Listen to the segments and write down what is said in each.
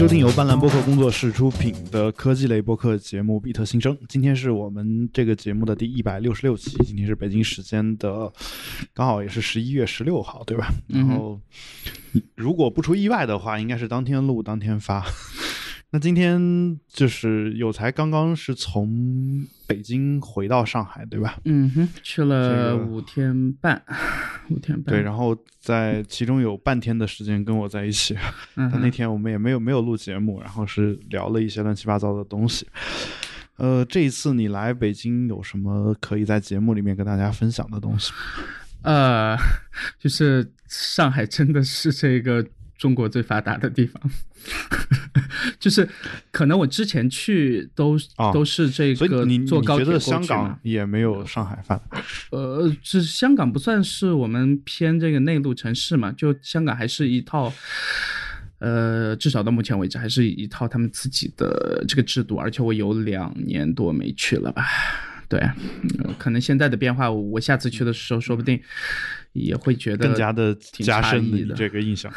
收听由斑斓播客工作室出品的科技类播客节目《比特新生》，今天是我们这个节目的第166期，今天是北京时间的，刚好也是11月16号，对吧？然后，如果不出意外的话，应该是当天录当天发。那今天就是有才刚刚是从北京回到上海，对吧？去了5天半。对，然后在其中有半天的时间跟我在一起，但那天我们也没有录节目，然后是聊了一些乱七八糟的东西。这一次你来北京有什么可以在节目里面跟大家分享的东西？就是上海真的是这个中国最发达的地方。就是可能我之前去都是这个坐高铁过去嘛。所以你觉得香港也没有上海发达？香港不算是我们偏这个内陆城市嘛，就香港还是一套，至少到目前为止还是一套他们自己的这个制度，而且我有2年多没去了吧。对，可能现在的变化，我下次去的时候说不定也会觉得更加的加深你这个印象。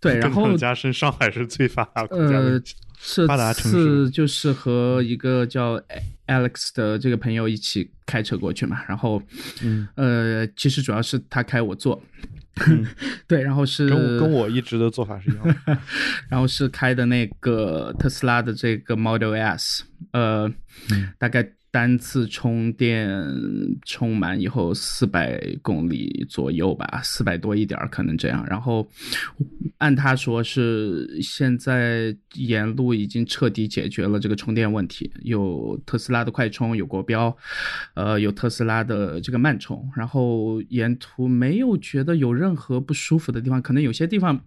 对，然后加深上海是最发达国家的发达城市。这次就是和一个叫 Alex 的这个朋友一起开车过去嘛，然后，其实主要是他开我坐。对，然后是跟我一直的做法是一样的。然后是开的那个特斯拉的这个 Model S， 大概单次充电充满以后400公里左右吧，400多一点可能这样。然后按他说是现在沿路已经彻底解决了这个充电问题，有特斯拉的快充，有国标，有特斯拉的这个慢充，然后沿途没有觉得有任何不舒服的地方。可能有些地方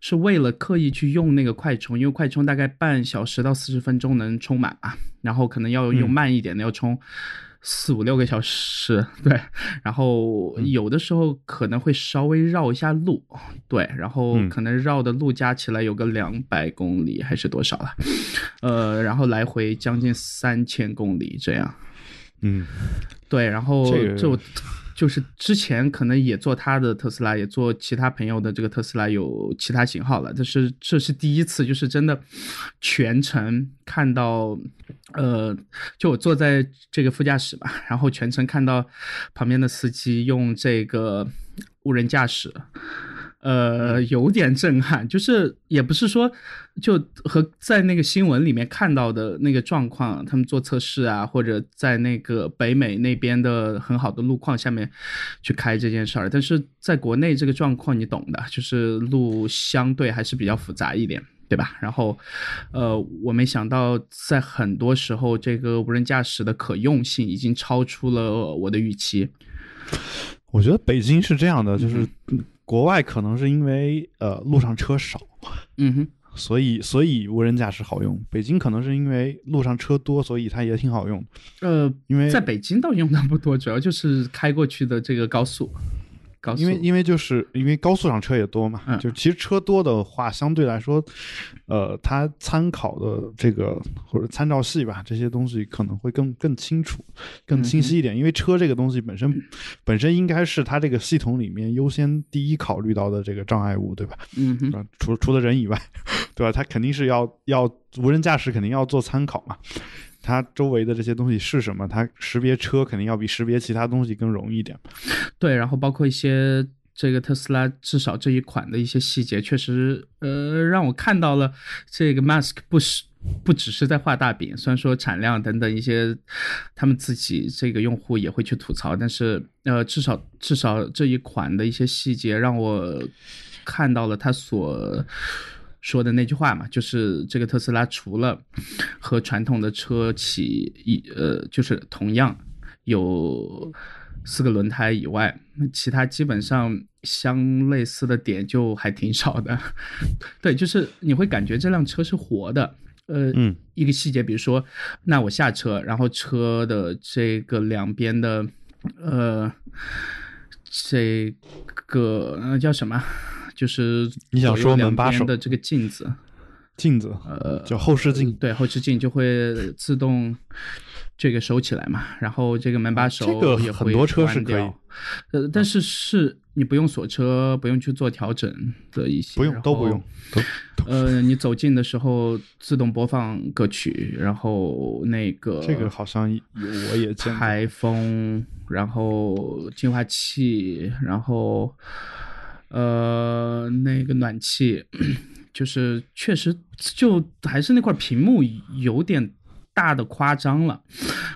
是为了刻意去用那个快充，因为快充大概半小时到40分钟能充满啊，然后可能要用慢一点的，要充4、5、6个小时。对，然后有的时候可能会稍微绕一下路，对，然后可能绕的路加起来有个200公里还是多少了，然后来回将近3000公里这样。对，然后就就是之前可能也坐他的特斯拉，也坐其他朋友的这个特斯拉，有其他型号了，但是这是第一次，就是真的全程看到，就我坐在这个副驾驶吧，然后全程看到旁边的司机用这个无人驾驶。有点震撼，就是也不是说就和在那个新闻里面看到的那个状况，他们做测试啊，或者在那个北美那边的很好的路况下面去开这件事儿，但是在国内这个状况你懂的，就是路相对还是比较复杂一点，对吧？然后，我没想到在很多时候这个无人驾驶的可用性已经超出了我的预期。我觉得北京是这样的，就是国外可能是因为路上车少，所以无人驾驶好用。北京可能是因为路上车多，所以它也挺好用。因为在北京倒用的不多，主要就是开过去的这个高速，因为高速上车也多嘛，就其实车多的话，相对来说，它参考的这个或者参照系吧，这些东西可能会更清楚、更清晰一点。因为车这个东西本身应该是它这个系统里面优先第一考虑到的这个障碍物，对吧？除了人以外，对吧？它肯定是要无人驾驶肯定要做参考嘛。它周围的这些东西是什么？它识别车肯定要比识别其他东西更容易一点。对，然后包括一些这个特斯拉，至少这一款的一些细节，确实让我看到了这个 Musk 不只是在画大饼，虽然说产量等等一些他们自己这个用户也会去吐槽，但是至少这一款的一些细节让我看到了他所说的那句话嘛，就是这个特斯拉除了和传统的车企就是同样有4个轮胎以外，其他基本上相类似的点就还挺少的。对，就是你会感觉这辆车是活的。一个细节，比如说，那我下车，然后车的这个两边的这个叫什么？就是你想说门把手的这个镜子，叫后视镜，对，后视镜就会自动这个收起来嘛，然后这个门把手也会这个很多车是可以，但是是你不用锁车，不用去做调整的一些，不用都不用，你走近的时候自动播放歌曲，然后那个这个好像我也见过排风，然后净化器，然后那个暖气，就是确实就还是那块屏幕有点大的夸张了，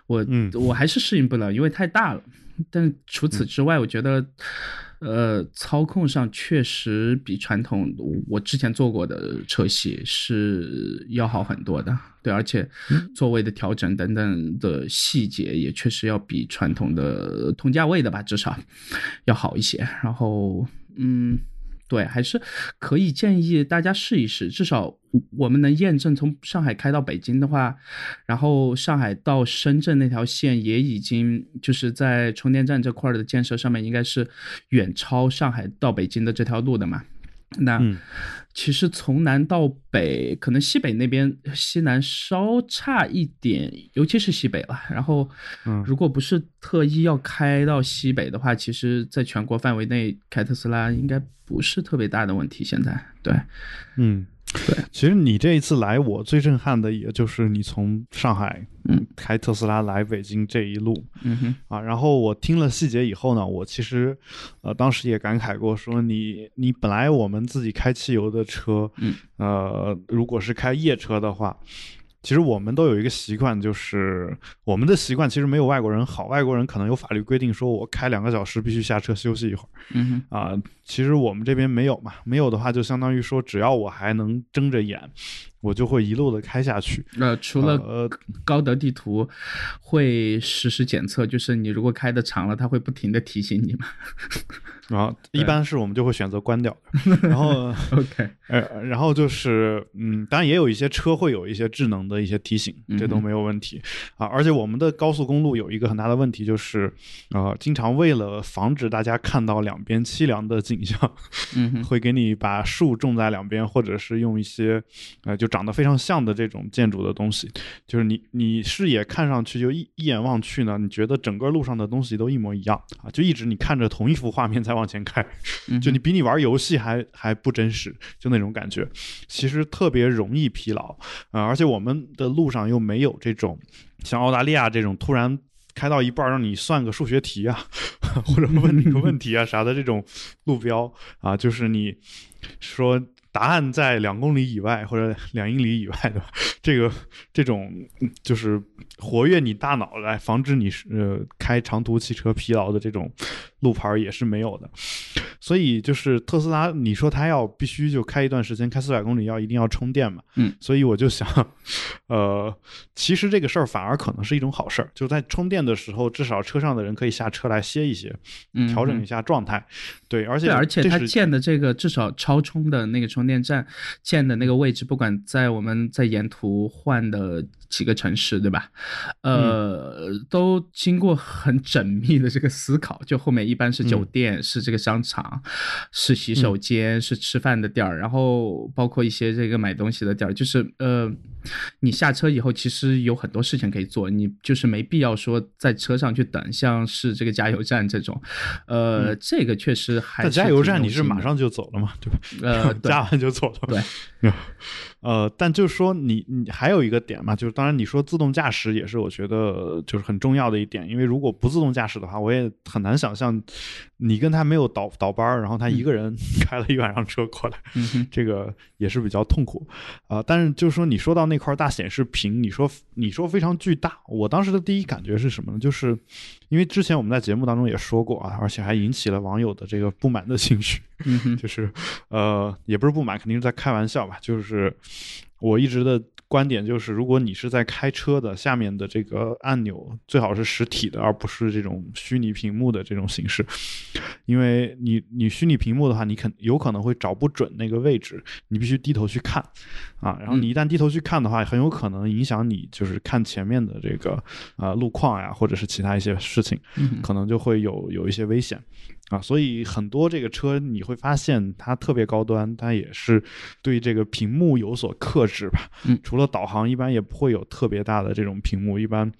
我还是适应不了，因为太大了。但除此之外，我觉得操控上确实比传统我之前做过的车系是要好很多的，对，而且座位的调整等等的细节也确实要比传统的同价位的吧，至少要好一些。然后对，还是可以建议大家试一试，至少我们能验证从上海开到北京的话，然后上海到深圳那条线也已经就是在充电站这块的建设上面应该是远超上海到北京的这条路的嘛。那其实从南到北，可能西北那边西南稍差一点，尤其是西北了。然后如果不是特意要开到西北的话，其实在全国范围内开特斯拉应该不是特别大的问题现在。对，对，其实你这一次来我最震撼的也就是你从上海开特斯拉来北京这一路，然后我听了细节以后呢，我其实当时也感慨过说你本来我们自己开汽油的车，如果是开夜车的话，其实我们都有一个习惯，就是我们的习惯其实没有外国人好，外国人可能有法律规定说我开2个小时必须下车休息一会儿，其实我们这边没有嘛，没有的话就相当于说只要我还能睁着眼我就会一路的开下去。除了高德地图会实时检测，就是你如果开的长了它会不停的提醒你嘛，然后一般是我们就会选择关掉。然后OK，然后就是当然也有一些车会有一些智能的一些提醒，这都没有问题而且我们的高速公路有一个很大的问题，就是经常为了防止大家看到两边凄凉的景象，会给你把树种在两边，或者是用一些就长得非常像的这种建筑的东西，就是你视野看上去就一眼望去呢，你觉得整个路上的东西都一模一样就一直你看着同一幅画面在往前开，就你比你玩游戏还不真实，就那种感觉其实特别容易疲劳而且我们的路上又没有这种像澳大利亚这种突然开到一半让你算个数学题啊或者问你个问题啊啥的这种路标就是你说答案在2公里以外或者2英里以外的这种就是活跃你大脑来防止你开长途汽车疲劳的这种路牌也是没有的。所以就是特斯拉你说它要必须就开一段时间，开400公里一定要充电嘛，所以我就想其实这个事儿反而可能是一种好事儿，就在充电的时候至少车上的人可以下车来歇一歇，调整一下状态。对，而且它建的这个至少超充的那个充电站建的那个位置，不管在我们在沿途换的几个城市，对吧？都经过很缜密的这个思考，就后面一般是酒店，是这个商场，是洗手间，是吃饭的地儿，然后包括一些这个买东西的地儿，就是你下车以后其实有很多事情可以做，你就是没必要说在车上去等，像是这个加油站这种这个确实还是加油站你是马上就走了嘛，对吧？加完就走了。对，但就是说你还有一个点嘛，就是当然你说自动驾驶也是我觉得就是很重要的一点，因为如果不自动驾驶的话，我也很难想象你跟他没有倒班然后他一个人开了一晚上车过来，这个也是比较痛苦但是就是说你说到那块大显示屏，你说非常巨大，我当时的第一感觉是什么呢？就是因为之前我们在节目当中也说过而且还引起了网友的这个不满的情绪，就是也不是不满，肯定是在开玩笑吧，就是我一直的观点就是如果你是在开车的，下面的这个按钮最好是实体的，而不是这种虚拟屏幕的这种形式，因为你虚拟屏幕的话你有可能会找不准那个位置，你必须低头去看然后你一旦低头去看的话，很有可能影响你就是看前面的这个路况呀，或者是其他一些事情，可能就会有一些危险所以很多这个车你会发现它特别高端，它也是对这个屏幕有所克制吧。除了导航一般也不会有特别大的这种屏幕，一般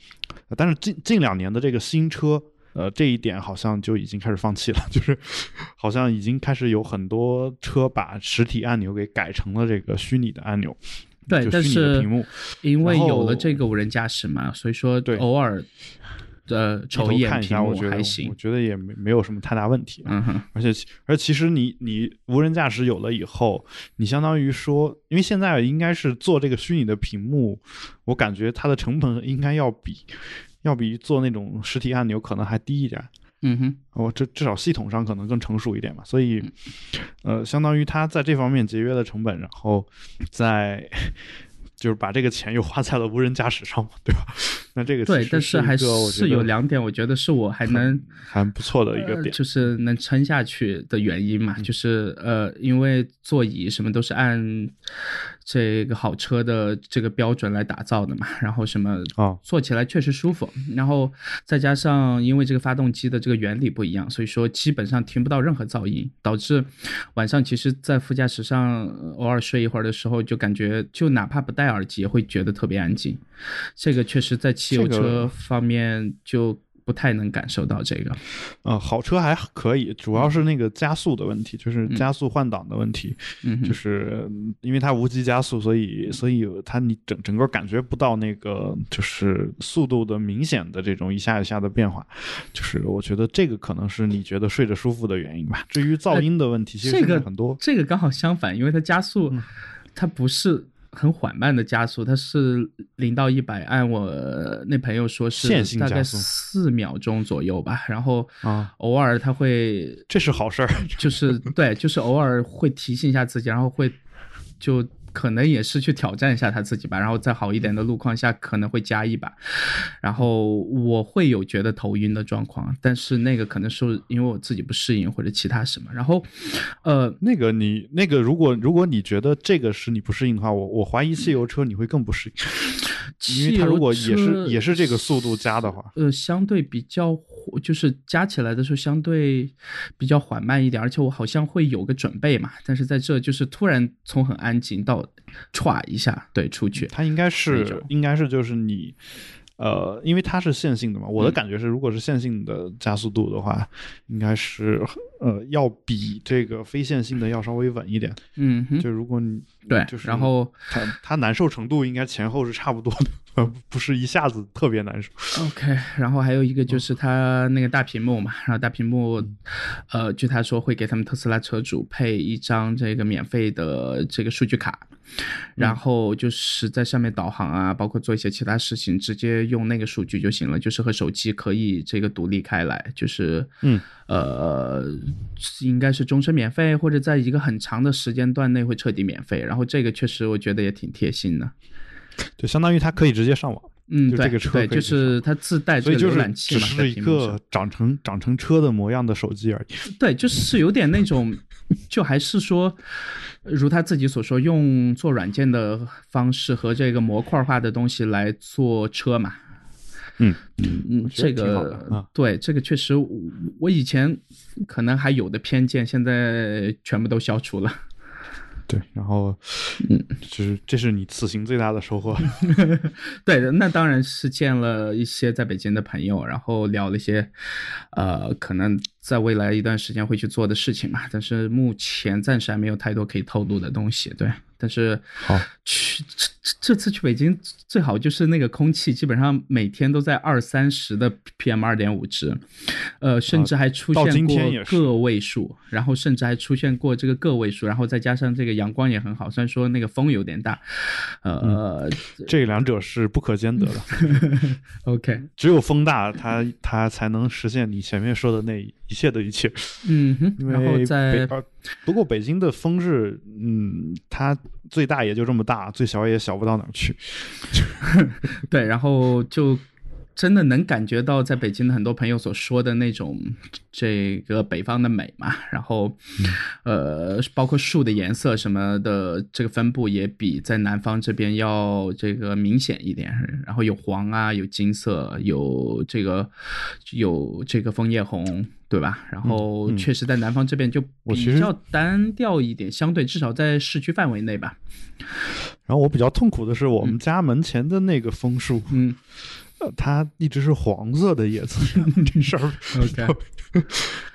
但是近两年的这个新车，这一点好像就已经开始放弃了，就是好像已经开始有很多车把实体按钮给改成了这个虚拟的按钮。对，但是因为有了这个无人驾驶嘛，所以说偶尔瞅一眼屏幕还行，我觉得也没有什么太大问题。嗯，而其实你无人驾驶有了以后，你相当于说，因为现在应该是做这个虚拟的屏幕，我感觉它的成本应该要比做那种实体按钮可能还低一点。嗯哼，至少系统上可能更成熟一点嘛，所以，相当于他在这方面节约了成本，然后再就是把这个钱又花在了无人驾驶上嘛，对吧？那这个对，但是还是有两点，我觉得是我还能还不错的一个点，就是能撑下去的原因嘛，就是因为座椅什么都是按这个好车的这个标准来打造的嘛，然后什么坐起来确实舒服，然后再加上因为这个发动机的这个原理不一样，所以说基本上听不到任何噪音，导致晚上其实在副驾驶上偶尔睡一会儿的时候，就感觉就哪怕不戴耳机也会觉得特别安静，这个确实在汽油车方面就不太能感受到这个。好车还可以，主要是那个加速的问题，就是加速换挡的问题，就是因为它无级加速，所以它你整个感觉不到那个就是速度的明显的这种一下一下的变化，就是我觉得这个可能是你觉得睡着舒服的原因吧。至于噪音的问题，其实很多这个刚好相反，因为它加速，它不是很缓慢的加速，它是0到100，按我那朋友说是大概4秒钟左右吧，然后偶尔他会，这是好事儿，就是对，就是偶尔会提醒一下自己，然后会就可能也是去挑战一下他自己吧，然后在好一点的路况下可能会加一把，然后我会有觉得头晕的状况，但是那个可能是因为我自己不适应或者其他什么，然后那个如果你觉得这个是你不适应的话，我怀疑汽油车你会更不适应，因为它如果也是这个速度加的话，相对比较就是加起来的时候相对比较缓慢一点，而且我好像会有个准备嘛，但是在这就是突然从很安静到歘一下，对，出去。它应该是就是你，因为它是线性的嘛，我的感觉是，如果是线性的加速度的话，应该是要比这个非线性的要稍微稳一点。嗯哼，就如果你对，就是然后它难受程度应该前后是差不多的。不是一下子特别难受。OK， 然后还有一个就是他那个大屏幕嘛，然后大屏幕，据他说会给他们特斯拉车主配一张这个免费的这个数据卡，然后就是在上面导航啊，包括做一些其他事情，直接用那个数据就行了，就是和手机可以这个独立开来，就是应该是终身免费，或者在一个很长的时间段内会彻底免费，然后这个确实我觉得也挺贴心的。就相当于它可以直接上网，就这个车可以，对，就是它自带这个浏览器嘛，所以就是只是一个长成车的模样的手机而已。对，就是有点那种，就还是说，如他自己所说，用做软件的方式和这个模块化的东西来做车嘛。这个对，这个确实，我以前可能还有的偏见，现在全部都消除了。对，然后就是这是你此行最大的收获。对的，那当然是见了一些在北京的朋友，然后聊了一些可能在未来一段时间会去做的事情嘛，但是目前暂时还没有太多可以透露的东西。对，但是好，这次去北京最好就是那个空气基本上每天都在20-30的 PM2.5 值，甚至还出现过个位数，然后甚至还出现过这个个位数，然后再加上这个阳光也很好，虽然说那个风有点大，这两者是不可兼得的。OK， 只有风大，它才能实现你前面说的那一切的一切。然后不过北京的风是，它最大也就这么大，最小也小不到哪儿去。对，然后就真的能感觉到在北京的很多朋友所说的那种这个北方的美嘛，然后包括树的颜色什么的，这个分布也比在南方这边要这个明显一点，然后有黄啊，有金色，有这个枫叶红，对吧？然后确实在南方这边就比较单调一点，相对至少在市区范围内吧。然后我比较痛苦的是我们家门前的那个枫树，它一直是黄色的叶子，这事儿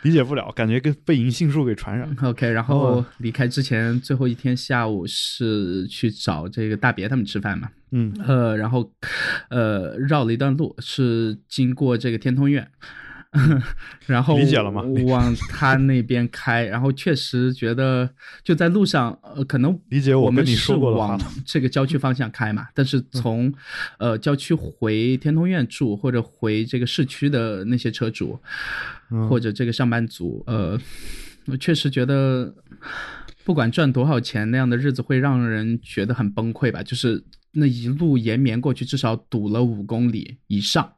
理解不了，感觉跟被银杏树给传染。OK， 然后离开之前最后一天下午是去找这个大别他们吃饭嘛，嗯，然后绕了一段路，是经过这个天通苑。然后理解了吗？往他那边开，然后确实觉得就在路上，可能理解我跟你说过了，往这个郊区方向开嘛。但是从郊区回天通苑住，或者回这个市区的那些车主，或者这个上班族，我确实觉得，不管赚多少钱，那样的日子会让人觉得很崩溃吧。就是那一路延绵过去，至少堵了5公里以上。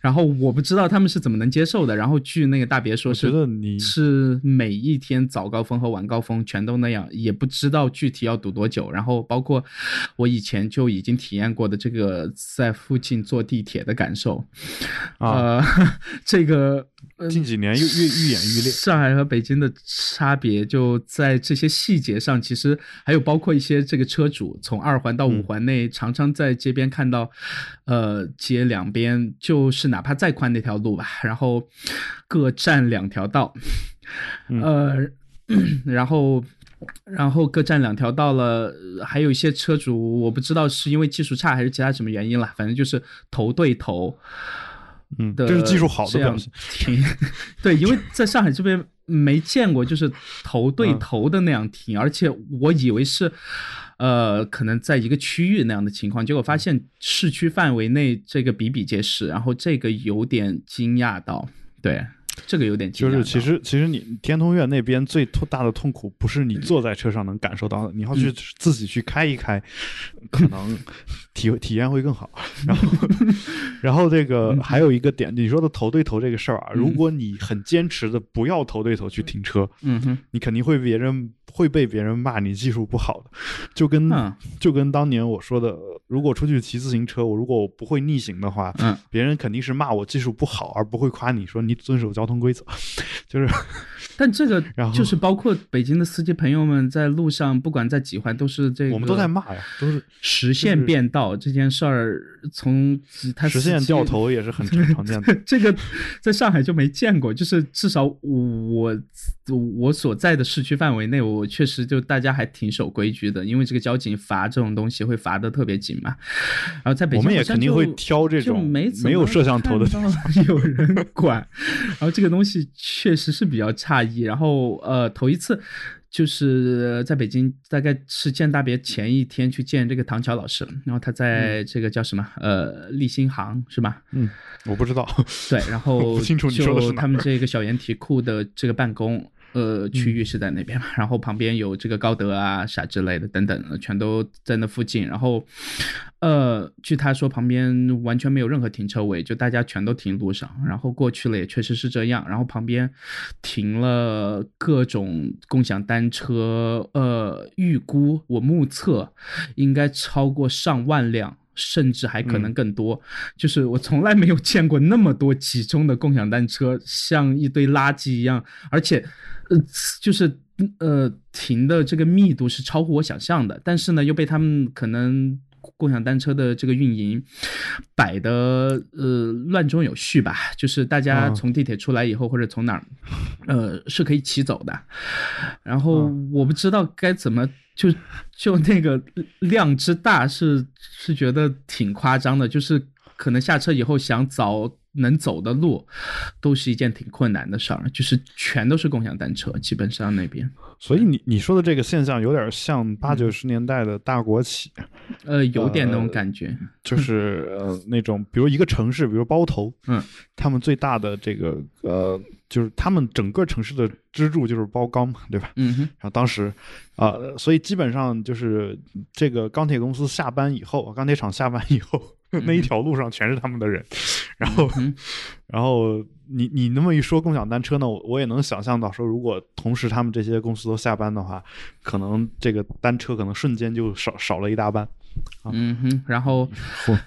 然后我不知道他们是怎么能接受的。然后据那个大别说是每一天早高峰和晚高峰全都那样，也不知道具体要堵多久。然后包括我以前就已经体验过的这个在附近坐地铁的感受，这个近几年愈演愈烈。上海和北京的差别就在这些细节上，其实还有包括一些这个车主从2环到5环内，常常在街边看到，街两边就是哪怕再宽那条路吧，然后各占2条道，然后各占2条道了。还有一些车主，我不知道是因为技术差还是其他什么原因了，反正就是头对头，这是技术好的表现。对，因为在上海这边没见过就是头对头的那样停，而且我以为是可能在一个区域那样的情况，结果发现市区范围内这个比比皆是，然后这个有点惊讶到。对，这个有点惊讶到。就是其实你天通苑那边最大的痛苦不是你坐在车上能感受到的，你要去自己去开一开，可能体验会更好。然后这个还有一个点，你说的头对头这个事儿啊，如果你很坚持的不要头对头去停车，你肯定会被别人骂你技术不好的，就跟当年我说的，如果出去骑自行车，如果我不会逆行的话，别人肯定是骂我技术不好，而不会夸你说你遵守交通规则。就是，但这个就是包括北京的司机朋友们在路上，不管在几环都是这个，我们都在骂呀，都是实线变道这件事儿，从他实线掉头也是很常见的。这个在上海就没见过，就是至少我所在的市区范围内，我确实就大家还挺守规矩的，因为这个交警罚这种东西会罚的特别紧嘛。然后在北京，我们也肯定会挑这种没有摄像头的，有人管。然后这个东西确实是比较诧异。然后头一次就是在北京，大概是见大别前一天去见这个唐乔老师，然后他在这个叫什么立新行是吧？我不知道。对，然后不清楚你说的是哪儿。就他们这个小研题库的这个办公区域是在那边嘛，然后旁边有这个高德啊啥之类的等等，全都在那附近。然后据他说旁边完全没有任何停车位，就大家全都停路上，然后过去了也确实是这样。然后旁边停了各种共享单车，预估我目测应该超过上万辆，甚至还可能更多。就是我从来没有见过那么多集中的共享单车，像一堆垃圾一样，而且就是停的这个密度是超乎我想象的。但是呢，又被他们可能共享单车的这个运营摆的乱中有序吧，就是大家从地铁出来以后，或者从哪儿是可以骑走的。然后我不知道该怎么就那个量之大是觉得挺夸张的，就是可能下车以后想找能走的路都是一件挺困难的事儿，就是全都是共享单车基本上那边。所以你说的这个现象有点像80、90年代的大国企，有点那种感觉，就是那种比如一个城市，比如包头，他们最大的这个就是他们整个城市的支柱就是包钢嘛，对吧？然后当时所以基本上就是这个钢铁公司下班以后，钢铁厂下班以后那一条路上全是他们的人。然后你那么一说共享单车呢，我也能想象到说，如果同时他们这些公司都下班的话，可能这个单车可能瞬间就少了一大半。嗯哼，然后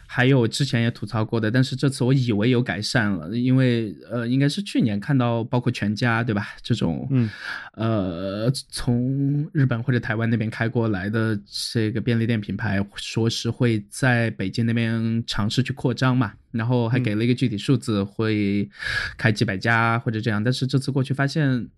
还有之前也吐槽过的，但是这次我以为有改善了，因为应该是去年看到包括全家对吧这种，从日本或者台湾那边开过来的这个便利店品牌，说是会在北京那边尝试去扩张嘛，然后还给了一个具体数字，会开几百家或者这样，但是这次过去发现，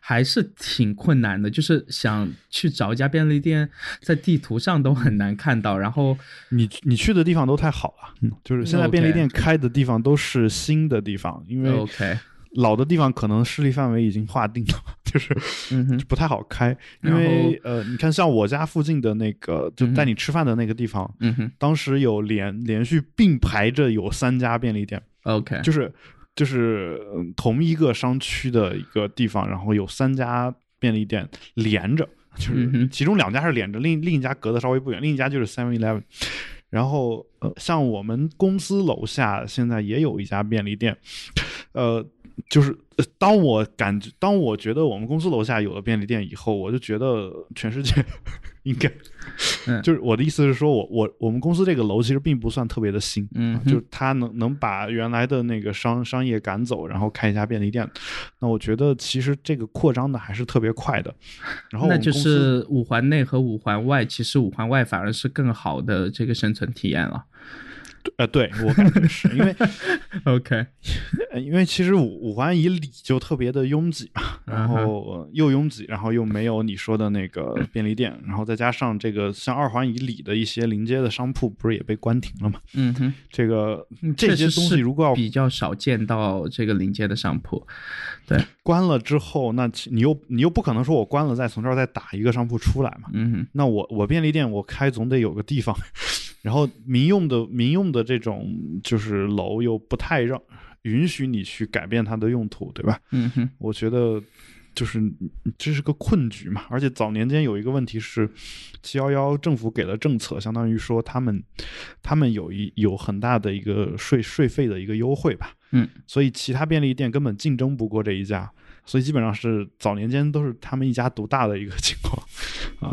还是挺困难的，就是想去找一家便利店，在地图上都很难看到。然后你去的地方都太好了，就是现在便利店开的地方都是新的地方，因为 OK。老的地方可能势力范围已经划定了，就是不太好开，因为你看像我家附近的那个就带你吃饭的那个地方，当时有连续并排着有3家便利店 ，OK， 就是同一个商区的一个地方，然后有3家便利店连着，就是其中2家是连着，另一家隔得稍微不远，另一家就是 7-Eleven， 然后像我们公司楼下现在也有一家便利店，就是当我觉得我们公司楼下有了便利店以后，我就觉得全世界应该，就是我的意思是说，我们公司这个楼其实并不算特别的新，就是它能把原来的那个商业赶走，然后开一家便利店，那我觉得其实这个扩张的还是特别快的。然后那就是五环内和五环外，其实五环外反而是更好的这个生存体验了。对，我感觉是因为，OK， 因为其实五环以里就特别的拥挤，然后又拥挤，然后又没有你说的那个便利店，然后再加上这个像2环以里的一些临街的商铺，不是也被关停了吗？这些东西如果要比较少见到这个临街的商铺，对，关了之后，那你又不可能说我关了再从这儿再打一个商铺出来嘛？那我便利店我开总得有个地方。然后民用的这种就是楼又不太允许你去改变它的用途，对吧？我觉得就是这是个困局嘛。而且早年间有一个问题是711政府给了政策，相当于说他们有很大的一个税费的一个优惠吧。所以其他便利店根本竞争不过这一家，所以基本上是早年间都是他们一家独大的一个情况。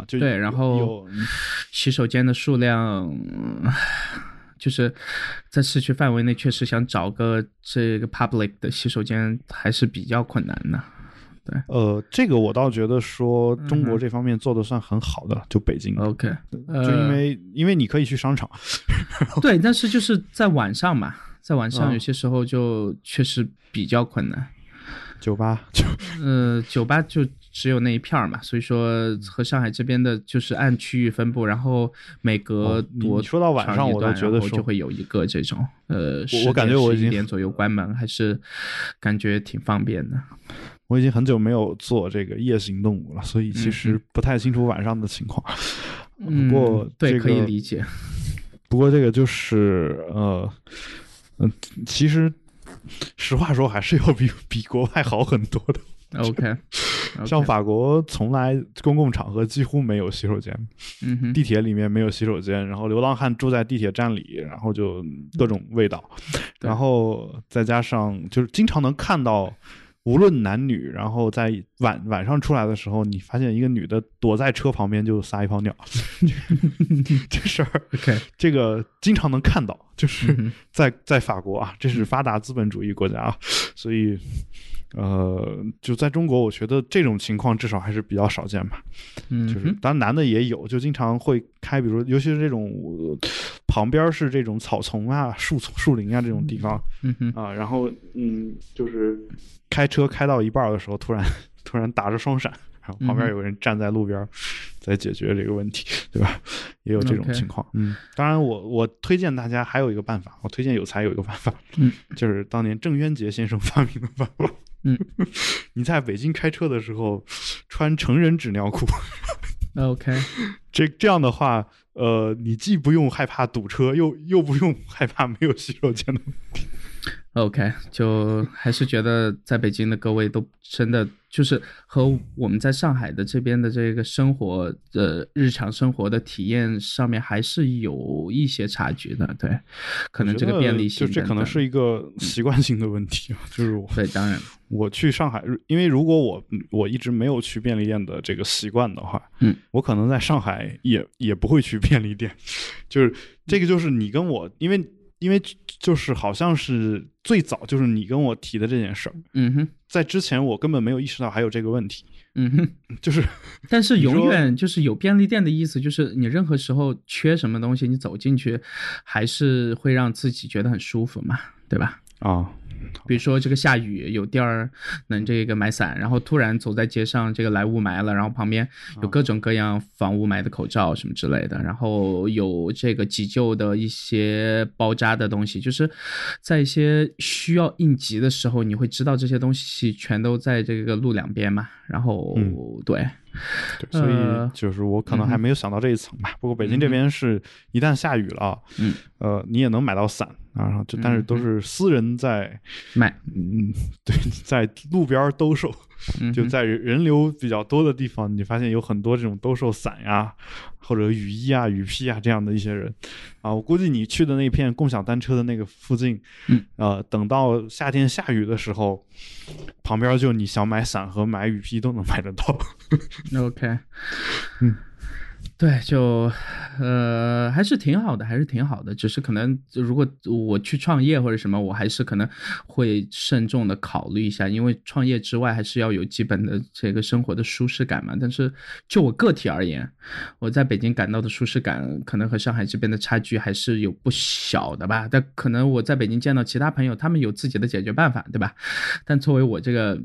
就对，然后洗手间的数量，就是在市区范围内确实想找个这个 public 的洗手间还是比较困难的。对，这个我倒觉得说中国这方面做的算很好的，就北京 OK， 就因为你可以去商场，对，但是就是在晚上嘛，在晚上有些时候就确实比较困难。酒吧就只有那一片嘛，所以说和上海这边的就是按区域分布，然后每隔多长一段，你说到晚上我都觉得就会有一个这种，我感觉我已经10点左右关门，还是感觉挺方便的。我已经很久没有做这个夜行动物了，所以其实不太清楚晚上的情况。不过对，可以理解。不过这个就是其实。实话说还是要比国外好很多的 OK， 像法国从来公共场合几乎没有洗手间，地铁里面没有洗手间，然后流浪汉住在地铁站里，然后就各种味道，然后再加上就是经常能看到无论男女，然后在晚上出来的时候，你发现一个女的躲在车旁边就撒一泡尿，这事儿，这个经常能看到，就是在法国啊，这是发达资本主义国家啊，所以就在中国，我觉得这种情况至少还是比较少见吧。就是当然男的也有，就经常会开，比如说尤其是这种旁边是这种草丛啊、树林啊这种地方，然后就是开车开到一半的时候，突然打着双闪，然后旁边有个人站在路边，在解决这个问题，对吧？也有这种情况。当然我推荐大家还有一个办法，我推荐有才有一个办法，就是当年郑渊洁先生发明的办法。你在北京开车的时候穿成人纸尿裤。OK， 这样的话，你既不用害怕堵车，又不用害怕没有洗手间的问题。OK， 就还是觉得在北京的各位都真的就是和我们在上海的这边的这个生活日常生活的体验上面还是有一些差距的，对，可能这个便利性等等，就这可能是一个习惯性的问题，就是我对，当然我去上海，因为如果我一直没有去便利店的这个习惯的话，我可能在上海也不会去便利店，就是这个就是你跟我因为就是好像是最早就是你跟我提的这件事儿，嗯哼，在之前我根本没有意识到还有这个问题，嗯哼，就是，但是永远就是有便利店的意思，就是你任何时候缺什么东西，你走进去还是会让自己觉得很舒服嘛，对吧？啊。比如说这个下雨有地儿能这个买伞，然后突然走在街上这个来雾霾了，然后旁边有各种各样防雾霾的口罩什么之类的，然后有这个急救的一些包扎的东西，就是在一些需要应急的时候你会知道这些东西全都在这个路两边嘛，然后对，所以就是我可能还没有想到这一层吧。不过北京这边是一旦下雨了，你也能买到伞啊，就但是都是私人在买，对，在路边兜售，就在人流比较多的地方，你发现有很多这种兜售伞呀，或者雨衣啊、雨披啊这样的一些人啊。我估计你去的那片共享单车的那个附近，等到夏天下雨的时候，旁边就你想买伞和买雨披都能买得到。OK， 对，就还是挺好的，还是挺好的。只是可能如果我去创业或者什么，我还是可能会慎重的考虑一下，因为创业之外还是要有基本的这个生活的舒适感嘛。但是就我个体而言，我在北京感到的舒适感可能和上海这边的差距还是有不小的吧。但可能我在北京见到其他朋友，他们有自己的解决办法，对吧？但作为我这个。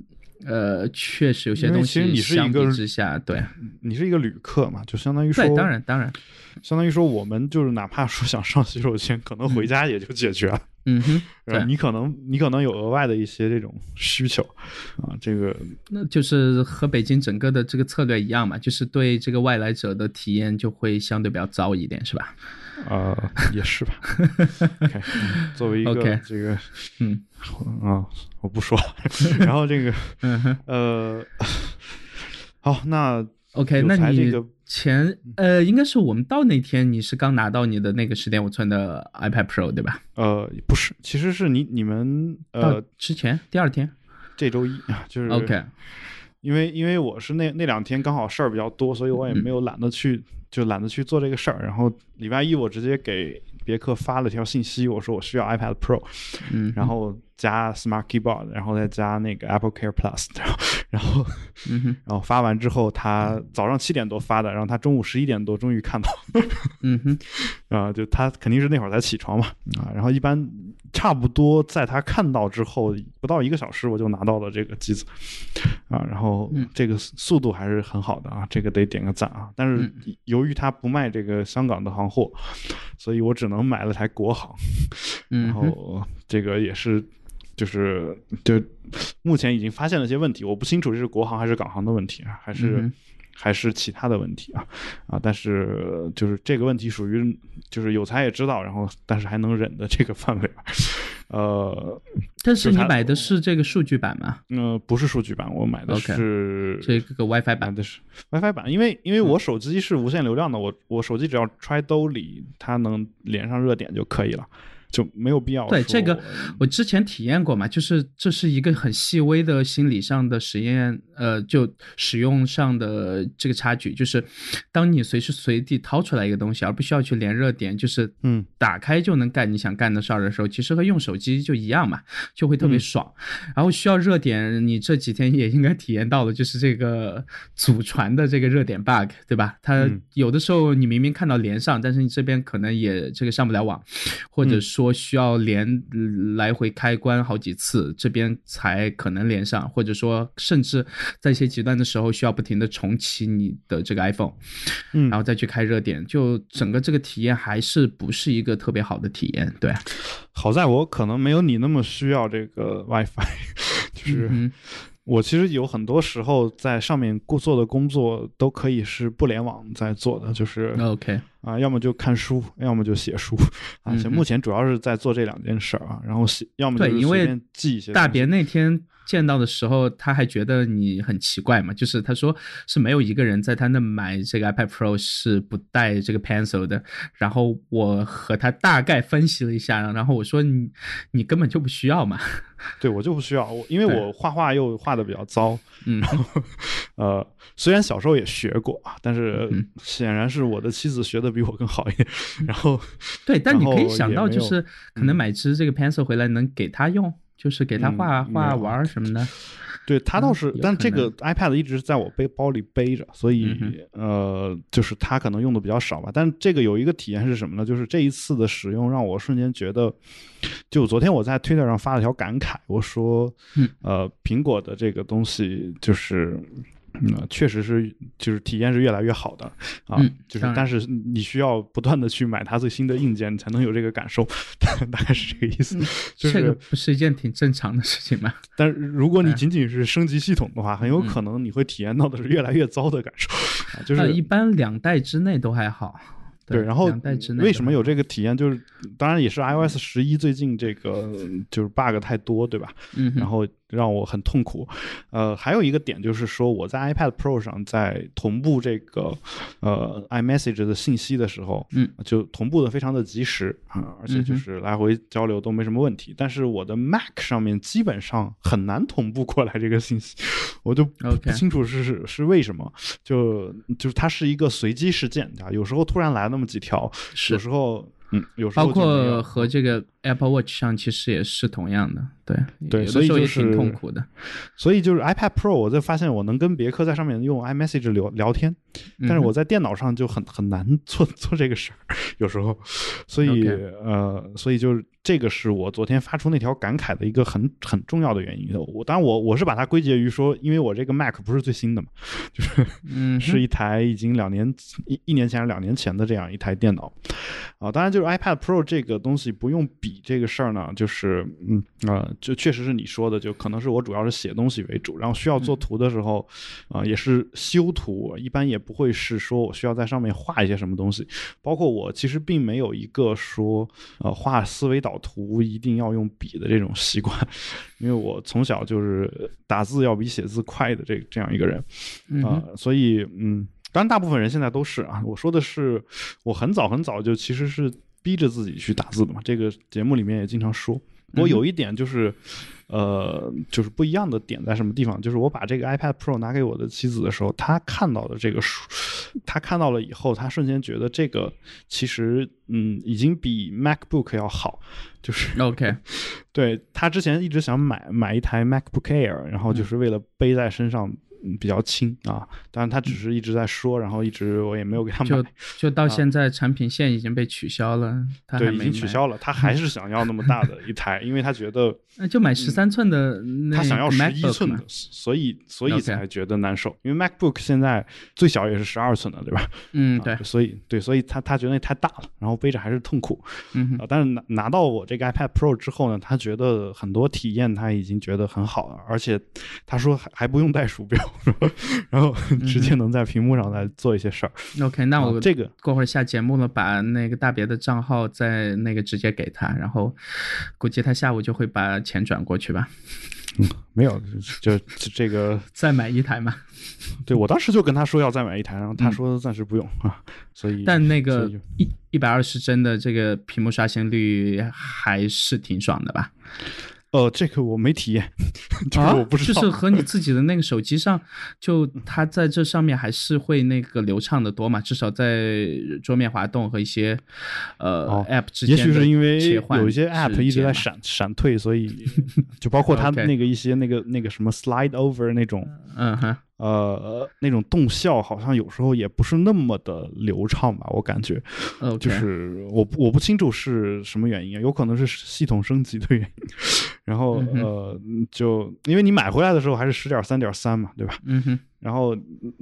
确实有些东西相比之下，对，你是一个旅客嘛，就相当于说，对，当然，相当于说我们就是哪怕说想上洗手间，可能回家也就解决了，对，你可能有额外的一些这种需求啊，这个那就是和北京整个的这个策略一样嘛，就是对这个外来者的体验就会相对比较糟一点，是吧？也是吧。okay， 作为一个这个，我不说。然后这个，好，那 OK， 那你前应该是我们到那天，你是刚拿到你的那个10.5寸的 iPad Pro 对吧？不是，其实是你们到之前第二天，这周一就是 OK。因为我是那两天刚好事儿比较多，所以我也没有懒得去做这个事儿。然后礼拜一我直接给别克发了条信息，我说我需要 iPad Pro， 然后加 Smart Keyboard， 然后再加那个 Apple Care Plus， 然后发完之后，他早上7点多发的，然后他中午11点多终于看到，就他肯定是那会儿才起床嘛，然后一般差不多在他看到之后不到1个小时我就拿到了这个机子，然后这个速度还是很好的啊，这个得点个赞啊。但是由于他不卖这个香港的行货，所以我只能买了台国行，然后这个也是就目前已经发现了一些问题，我不清楚这是国行还是港行的问题啊，还是其他的问题啊，但是就是这个问题属于就是有才也知道，然后但是还能忍的这个范围吧。但是你买的是这个数据版吗？不是数据版，我买的是这个 WiFi 版。WiFi 版，因为我手机是无线流量的，我手机只要揣兜里，它能连上热点就可以了。就没有必要。对，这个我之前体验过嘛，就是这是一个很细微的心理上的实验，就使用上的这个差距，就是当你随时随地掏出来一个东西，而不需要去连热点，就是打开就能干你想干的事儿的时候，其实和用手机就一样嘛，就会特别爽。然后需要热点，你这几天也应该体验到了，就是这个祖传的这个热点 bug， 对吧？它有的时候你明明看到连上，但是你这边可能也这个上不了网，或者是。说需要连来回开关好几次，这边才可能连上，或者说甚至在一些极端的时候需要不停的重启你的这个 iPhone， 然后再去开热点，就整个这个体验还是不是一个特别好的体验。对，好在我可能没有你那么需要这个 WiFi， 就是。我其实有很多时候在上面做的工作都可以是不联网在做的，就是 OK 啊，要么就看书，要么就写书啊。目前主要是在做这两件事啊，然后要么就是随便记一些。大别那天见到的时候，他还觉得你很奇怪嘛，就是他说是没有一个人在他那买这个 iPad Pro 是不带这个 Pencil 的。然后我和他大概分析了一下，然后我说你根本就不需要嘛。对，我就不需要，因为我画画又画的比较糟，然后虽然小时候也学过，但是显然是我的妻子学的比我更好一点。然后对，但你可以想到就是可能买支这个 Pencil 回来能给他用。就是给他画画玩什么的，对他倒是，但这个 iPad 一直在我背包里背着，所以就是他可能用的比较少吧。但这个有一个体验是什么呢？就是这一次的使用让我瞬间觉得，就昨天我在 Twitter 上发了条感慨，我说，苹果的这个东西就是。确实是，就是体验是越来越好的啊，就是但是你需要不断的去买它最新的硬件，你才能有这个感受，大概是这个意思。这个不是一件挺正常的事情吗？但如果你仅仅是升级系统的话，很有可能你会体验到的是越来越糟的感受，就是一般两代之内都还好。对，然后为什么有这个体验？就是当然也是 iOS 11最近这个就是 bug 太多，对吧？然后让我很痛苦。还有一个点就是说，我在 iPad Pro 上在同步这个iMessage 的信息的时候，就同步的非常的及时啊，而且就是来回交流都没什么问题。但是我的 Mac 上面基本上很难同步过来这个信息，我就不清楚是为什么。就是它是一个随机事件，有时候突然来那么几条，有时候包括和这个 Apple Watch 上其实也是同样的，对，所以也挺痛苦的。所以就是 iPad Pro， 我就发现我能跟别克在上面用 iMessage 聊天，但是我在电脑上就很难做这个事儿，有时候。所以所以就是这个是我昨天发出那条感慨的一个很重要的原因。当然我是把它归结于说，因为我这个 Mac 不是最新的嘛，就是是一台已经一年前还是2年前的这样一台电脑啊。当然就是 iPad Pro 这个东西不用比这个事儿呢，就是就确实是你说的，就可能是我主要是写东西为主，然后需要做图的时候也是修图，一般也不会是说我需要在上面画一些什么东西。包括我其实并没有一个说画思维导图一定要用笔的这种习惯，因为我从小就是打字要比写字快的这样一个人所以当然大部分人现在都是啊，我说的是我很早就其实是逼着自己去打字的嘛，这个节目里面也经常说。不过有一点就是就是不一样的点在什么地方，就是我把这个 iPad Pro 拿给我的妻子的时候，她看到了以后，她瞬间觉得这个其实已经比 MacBook 要好，就是 OK。 对，她之前一直想买一台 MacBook Air， 然后就是为了背在身上比较轻啊，当然他只是一直在说，然后一直我也没有给他买，就到现在产品线已经被取消了，他还没买。对，已经取消了，他还是想要那么大的一台，因为他觉得就买13寸的，他想要11寸的，所以才觉得难受，因为 MacBook 现在最小也是12寸的，对吧？对，所以他觉得那太大了，然后背着还是痛苦。但是拿到我这个 iPad Pro 之后呢，他觉得很多体验他已经觉得很好了，而且他说还不用带鼠标。然后直接能在屏幕上来做一些事儿。OK， 那我这个过会儿下节目了，把那个大别的账号在那个直接给他，然后估计他下午就会把钱转过去吧。没有，就这个再买一台嘛。对，我当时就跟他说要再买一台，然后他说暂时不用啊，所以但那个120帧的这个屏幕刷新率还是挺爽的吧。这个我没体验，就是我不知道，就是和你自己的那个手机上，就它在这上面还是会那个流畅的多嘛，至少在桌面滑动和一些App 之间的切换，也许是因为有一些 App 一直在闪退，所以就包括它那个一些那个什么 slide over 那种，那种动效好像有时候也不是那么的流畅吧，我感觉，就是我不清楚是什么原因，有可能是系统升级的原因。然后就因为你买回来的时候还是10.3.3嘛，对吧？然后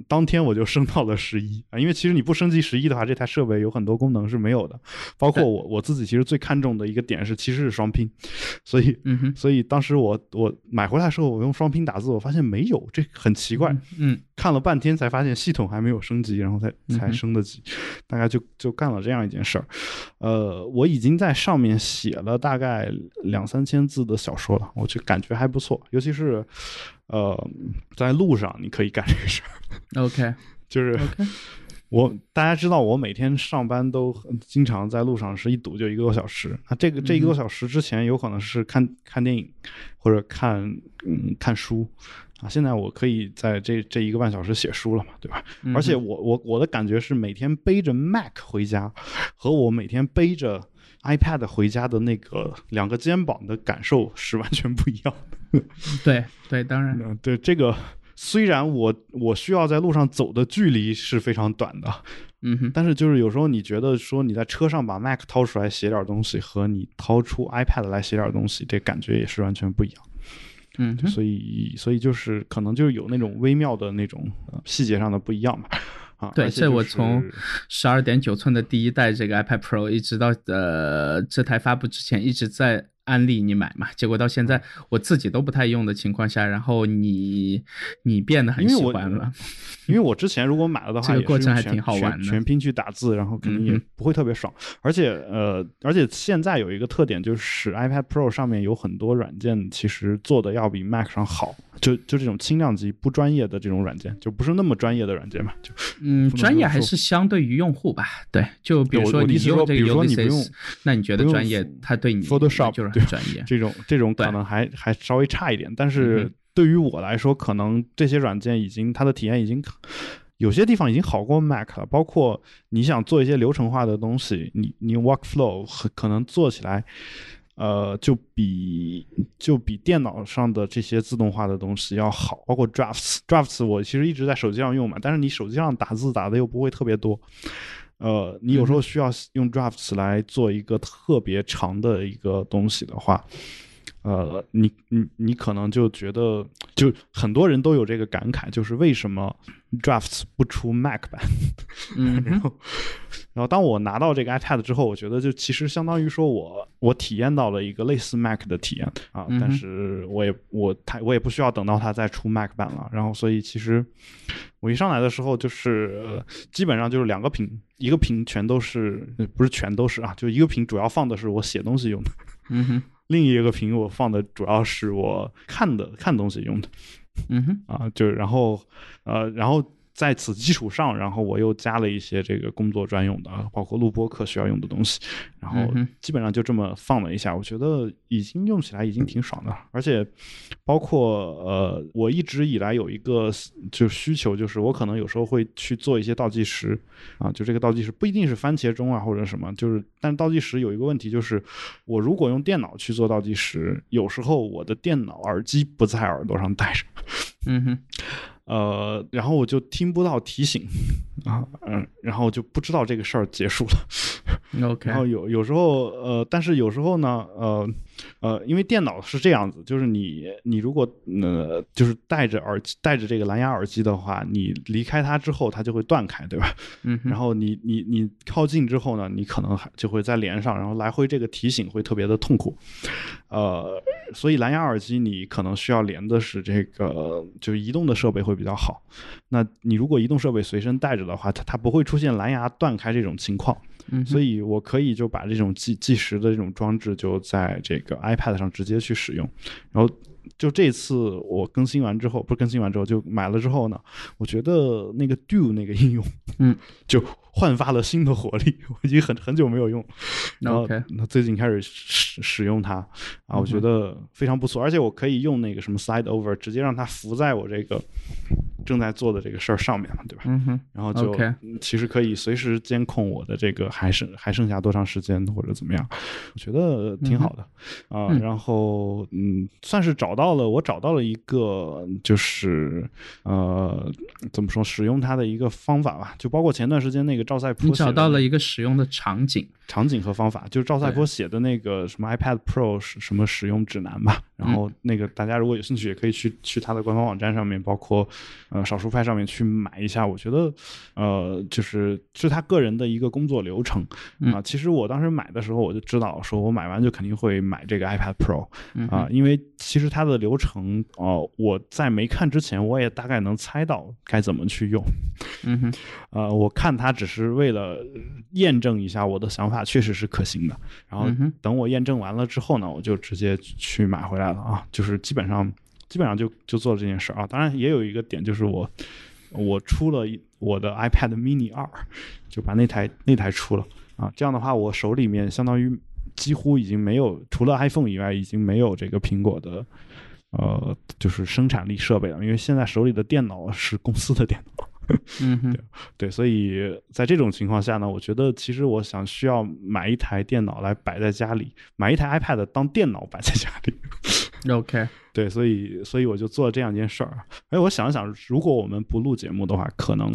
当天我就升到了11啊，因为其实你不升级11的话，这台设备有很多功能是没有的，包括我自己其实最看重的一个点是，其实是双拼，所以当时我买回来的时候，我用双拼打字，我发现没有，这很奇怪。看了半天才发现系统还没有升级，然后才升的级，大概就干了这样一件事儿。我已经在上面写了大概2-3千字的小说了，我就感觉还不错，尤其是在路上你可以干这个事儿。OK， 就是。Okay.大家知道我每天上班都经常在路上是一堵就1个多小时，那这1个多小时之前有可能是看电影或者看书啊，现在我可以在这1个半小时写书了嘛，对吧？而且我的感觉是每天背着 Mac 回家和我每天背着 iPad 回家的那个2个肩膀的感受是完全不一样的。对对，当然，对这个。虽然我需要在路上走的距离是非常短的，但是就是有时候你觉得说你在车上把 Mac 掏出来写点东西和你掏出 iPad 来写点东西，这感觉也是完全不一样。所以就是可能就是有那种微妙的那种细节上的不一样嘛。啊，对，这我从 12.9 寸的第一代这个 iPad Pro 一直到这台发布之前一直在安利你买嘛，结果到现在我自己都不太用的情况下，然后你变得很喜欢了。因为我之前如果买了的话，这个过程还挺好玩的，全拼去打字，然后肯定也不会特别爽。而且现在有一个特点就是 iPad Pro 上面有很多软件其实做的要比 Mac 上好，就这种轻量级不专业的这种软件，就不是那么专业的软件嘛，就专业还是相对于用户吧。对，就比如说你用这个 Ulysses， 那你觉得专业？它对你 Photoshop 就是。对，专业这种可能还稍微差一点，但是对于我来说，可能这些软件已经它的体验已经有些地方已经好过 Mac 了，包括你想做一些流程化的东西，你 workflow 可能做起来，就比电脑上的这些自动化的东西要好，包括 drafts 我其实一直在手机上用嘛，但是你手机上打字打的又不会特别多。你有时候需要用 drafts 来做一个特别长的一个东西的话，你可能就觉得，就很多人都有这个感慨，就是为什么 drafts 不出 Mac 版？然后当我拿到这个 iPad 之后，我觉得就其实相当于说我体验到了一个类似 Mac 的体验啊，但是我也不需要等到它再出 Mac 版了。然后所以其实我一上来的时候就是、基本上就是2个屏，一个屏全都是不是全都是啊，就一个屏主要放的是我写东西用的。另一个屏我放的主要是我看东西用的，就然后在此基础上，然后我又加了一些这个工作专用的，包括录播课需要用的东西，然后基本上就这么放了一下，我觉得已经用起来已经挺爽的，而且包括我一直以来有一个就需求，就是我可能有时候会去做一些倒计时啊，就这个倒计时不一定是番茄钟啊或者什么，就是但倒计时有一个问题就是，我如果用电脑去做倒计时，有时候我的电脑耳机不在耳朵上戴着，然后我就听不到提醒啊，然后就不知道这个事儿结束了。OK， 然后有时候但是有时候呢，因为电脑是这样子，就是你如果就是戴着这个蓝牙耳机的话，你离开它之后它就会断开，对吧？然后你靠近之后呢，你可能就会再连上，然后来回这个提醒会特别的痛苦。所以蓝牙耳机你可能需要连的是这个就是移动的设备会比较好。那你如果移动设备随身带着的话，它不会出现蓝牙断开这种情况。所以我可以就把这种计时的这种装置就在这个 iPad 上直接去使用。然后就这次我更新完之后就买了之后呢，我觉得那个 Do 那个应用，就焕发了新的活力。我已经很久没有用，然后最近开始使用它啊，我觉得非常不错。而且我可以用那个什么 Slide Over 直接让它浮在我这个正在做的这个事儿上面嘛，对吧？然后就其实可以随时监控我的这个还剩下多长时间或者怎么样，我觉得挺好的啊。然后算是我找到了一个就是怎么说使用它的一个方法吧，就包括前段时间那个赵赛波，你找到了一个使用的场景和方法，就是赵赛波写的那个什么 iPad Pro 什么使用指南吧。然后那个大家如果有兴趣也可以去他的官方网站上面，包括少数派上面去买一下，我觉得就是他个人的一个工作流程啊。其实我当时买的时候我就知道说我买完就肯定会买这个 iPad Pro 啊，因为其实它的流程我在没看之前我也大概能猜到该怎么去用。我看它只是为了验证一下我的想法确实是可行的，然后等我验证完了之后呢，我就直接去买回来了啊，就是基本上就做了这件事啊。当然也有一个点就是我出了我的 iPad mini 2，就把那台出了啊。这样的话我手里面相当于几乎已经没有，除了 iPhone 以外已经没有这个苹果的就是生产力设备了，因为现在手里的电脑是公司的电脑。对，所以在这种情况下呢，我觉得其实我想需要买一台电脑来摆在家里，买一台 iPad 当电脑摆在家里。OK， 对，所以我就做了这样一件事儿。哎，我想想，如果我们不录节目的话，可能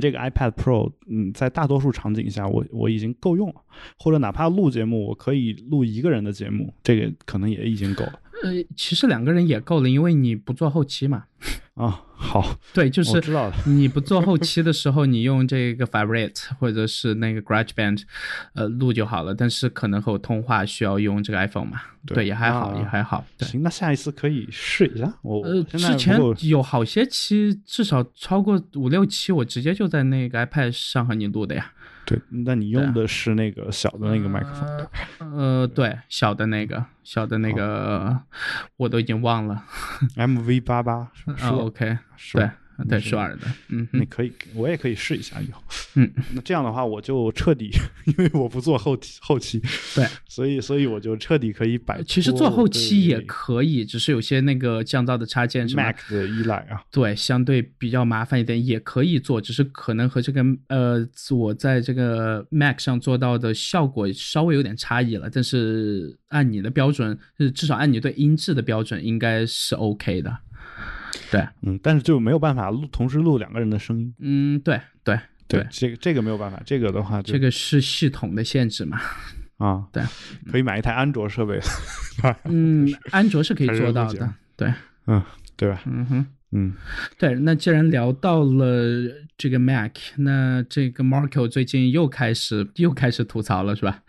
这个 iPad Pro， 在大多数场景下我已经够用了，或者哪怕录节目，我可以录一个人的节目，这个可能也已经够了。其实两个人也够了，因为你不做后期嘛。啊，好，对，就是你不做后期的时候，你用这个 Favorite 或者是那个 GarageBand， 录就好了。但是可能和我通话需要用这个 iPhone 嘛，对，也还好，也还好。对，行，那下一次可以试一下。我之前有好些期，至少超过5-6期，我直接就在那个 iPad 上和你录的呀。对，那你用的是那个小的那个麦克风的？对，小的那个，我都已经忘了。MV88 是吧？OK， 对，是玩的，你可以，我也可以试一下以后。那这样的话，我就彻底，因为我不做后期，对，所以我就彻底可以摆脱。其实做后期也可以，只是有些那个降噪的插件是 Mac 的依赖啊，对，相对比较麻烦一点，也可以做，只是可能和这个我在这个 Mac 上做到的效果稍微有点差异了，但是按你的标准，至少按你对音质的标准，应该是 OK 的。对，但是就没有办法同时录两个人的声音。对，这个没有办法，这个的话这个是系统的限制嘛。啊，对，可以买一台安卓设备。安卓是可以做到的，对，对吧？对，那既然聊到了这个 Mac， 那这个 Marco 最近又开始吐槽了，是吧？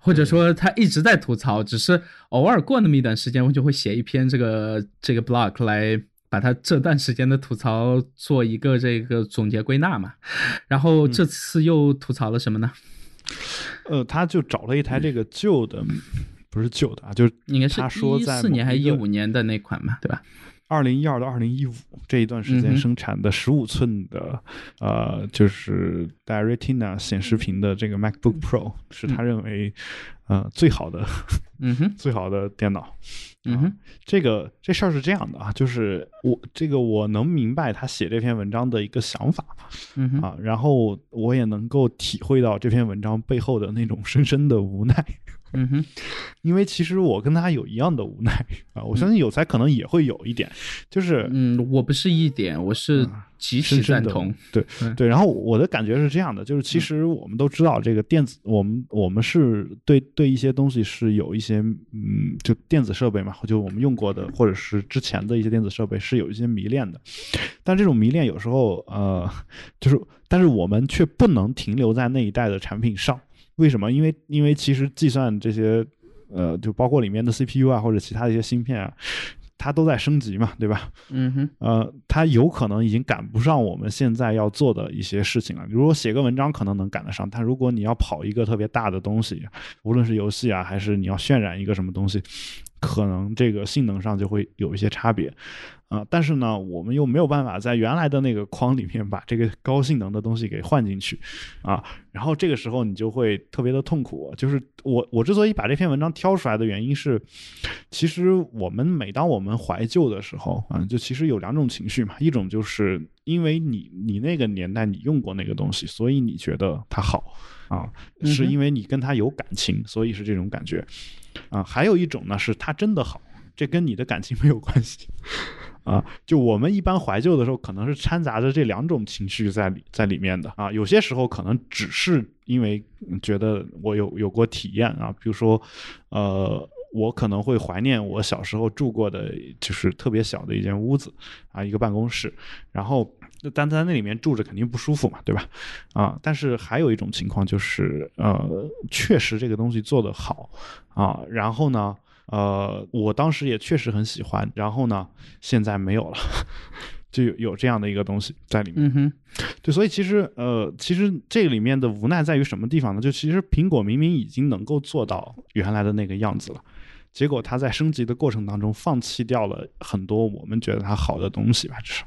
或者说他一直在吐槽，只是偶尔过那么一段时间，我就会写一篇这个 blog 来。把他这段时间的吐槽做一个这个总结归纳嘛，然后这次又吐槽了什么呢？他就找了一台这个旧的，不是旧的啊，就是应该是14年还是15年的那款嘛，对吧？2012到2015这一段时间生产的15寸的就是带 Retina 显示屏的这个 MacBook Pro 是他认为最好的电脑。这事儿是这样的啊，就是我能明白他写这篇文章的一个想法啊，然后我也能够体会到这篇文章背后的那种深深的无奈。因为其实我跟他有一样的无奈啊，我相信有才可能也会有一点，就是我不是一点，我是极其赞同，对。然后我的感觉是这样的，就是其实我们都知道这个电子，我们是对一些东西是有一些就电子设备嘛，就我们用过的或者是之前的一些电子设备是有一些迷恋的，但这种迷恋有时候但是我们却不能停留在那一代的产品上。为什么？因为其实计算这些，就包括里面的 CPU 啊，或者其他的一些芯片啊，它都在升级嘛，对吧？它有可能已经赶不上我们现在要做的一些事情了。如果写个文章可能能赶得上，但如果你要跑一个特别大的东西，无论是游戏啊，还是你要渲染一个什么东西，可能这个性能上就会有一些差别。但是呢，我们又没有办法在原来的那个框里面把这个高性能的东西给换进去啊，然后这个时候你就会特别的痛苦。就是我之所以把这篇文章挑出来的原因是，其实我们每当我们怀旧的时候啊，就其实有两种情绪嘛，一种就是因为你那个年代你用过那个东西，所以你觉得它好啊，是因为你跟它有感情，所以是这种感觉啊。还有一种呢是它真的好，这跟你的感情没有关系。就我们一般怀旧的时候可能是掺杂着这两种情绪在里面的啊，有些时候可能只是因为觉得我有过体验啊，比如说我可能会怀念我小时候住过的，就是特别小的一间屋子啊，一个办公室，然后但在那里面住着肯定不舒服嘛，对吧？啊，但是还有一种情况就是，确实这个东西做得好啊，然后呢，我当时也确实很喜欢，然后呢，现在没有了。就有这样的一个东西在里面，嗯、对，所以其实这里面的无奈在于什么地方呢？就其实苹果明明已经能够做到原来的那个样子了，结果它在升级的过程当中放弃掉了很多我们觉得它好的东西吧，至少。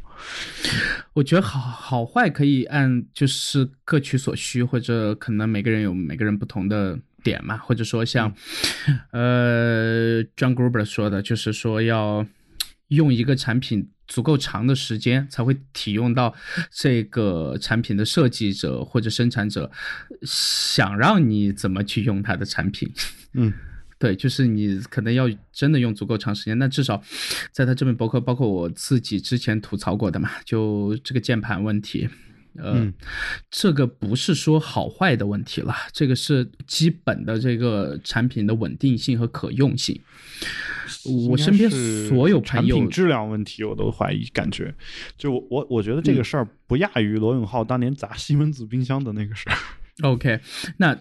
我觉得好坏可以按就是各取所需，或者可能每个人有每个人不同的点嘛，或者说像、John Gruber 说的，就是说要用一个产品足够长的时间才会体用到这个产品的设计者或者生产者想让你怎么去用它的产品，嗯，对，就是你可能要真的用足够长时间。那至少在他这边博客，包括我自己之前吐槽过的嘛，就这个键盘问题，这个不是说好坏的问题了，这个是基本的这个产品的稳定性和可用性。我身边所有朋友产品质量问题我都怀疑，感觉就我觉得这个事儿不亚于罗永浩当年砸西门子冰箱的那个事儿。OK， 那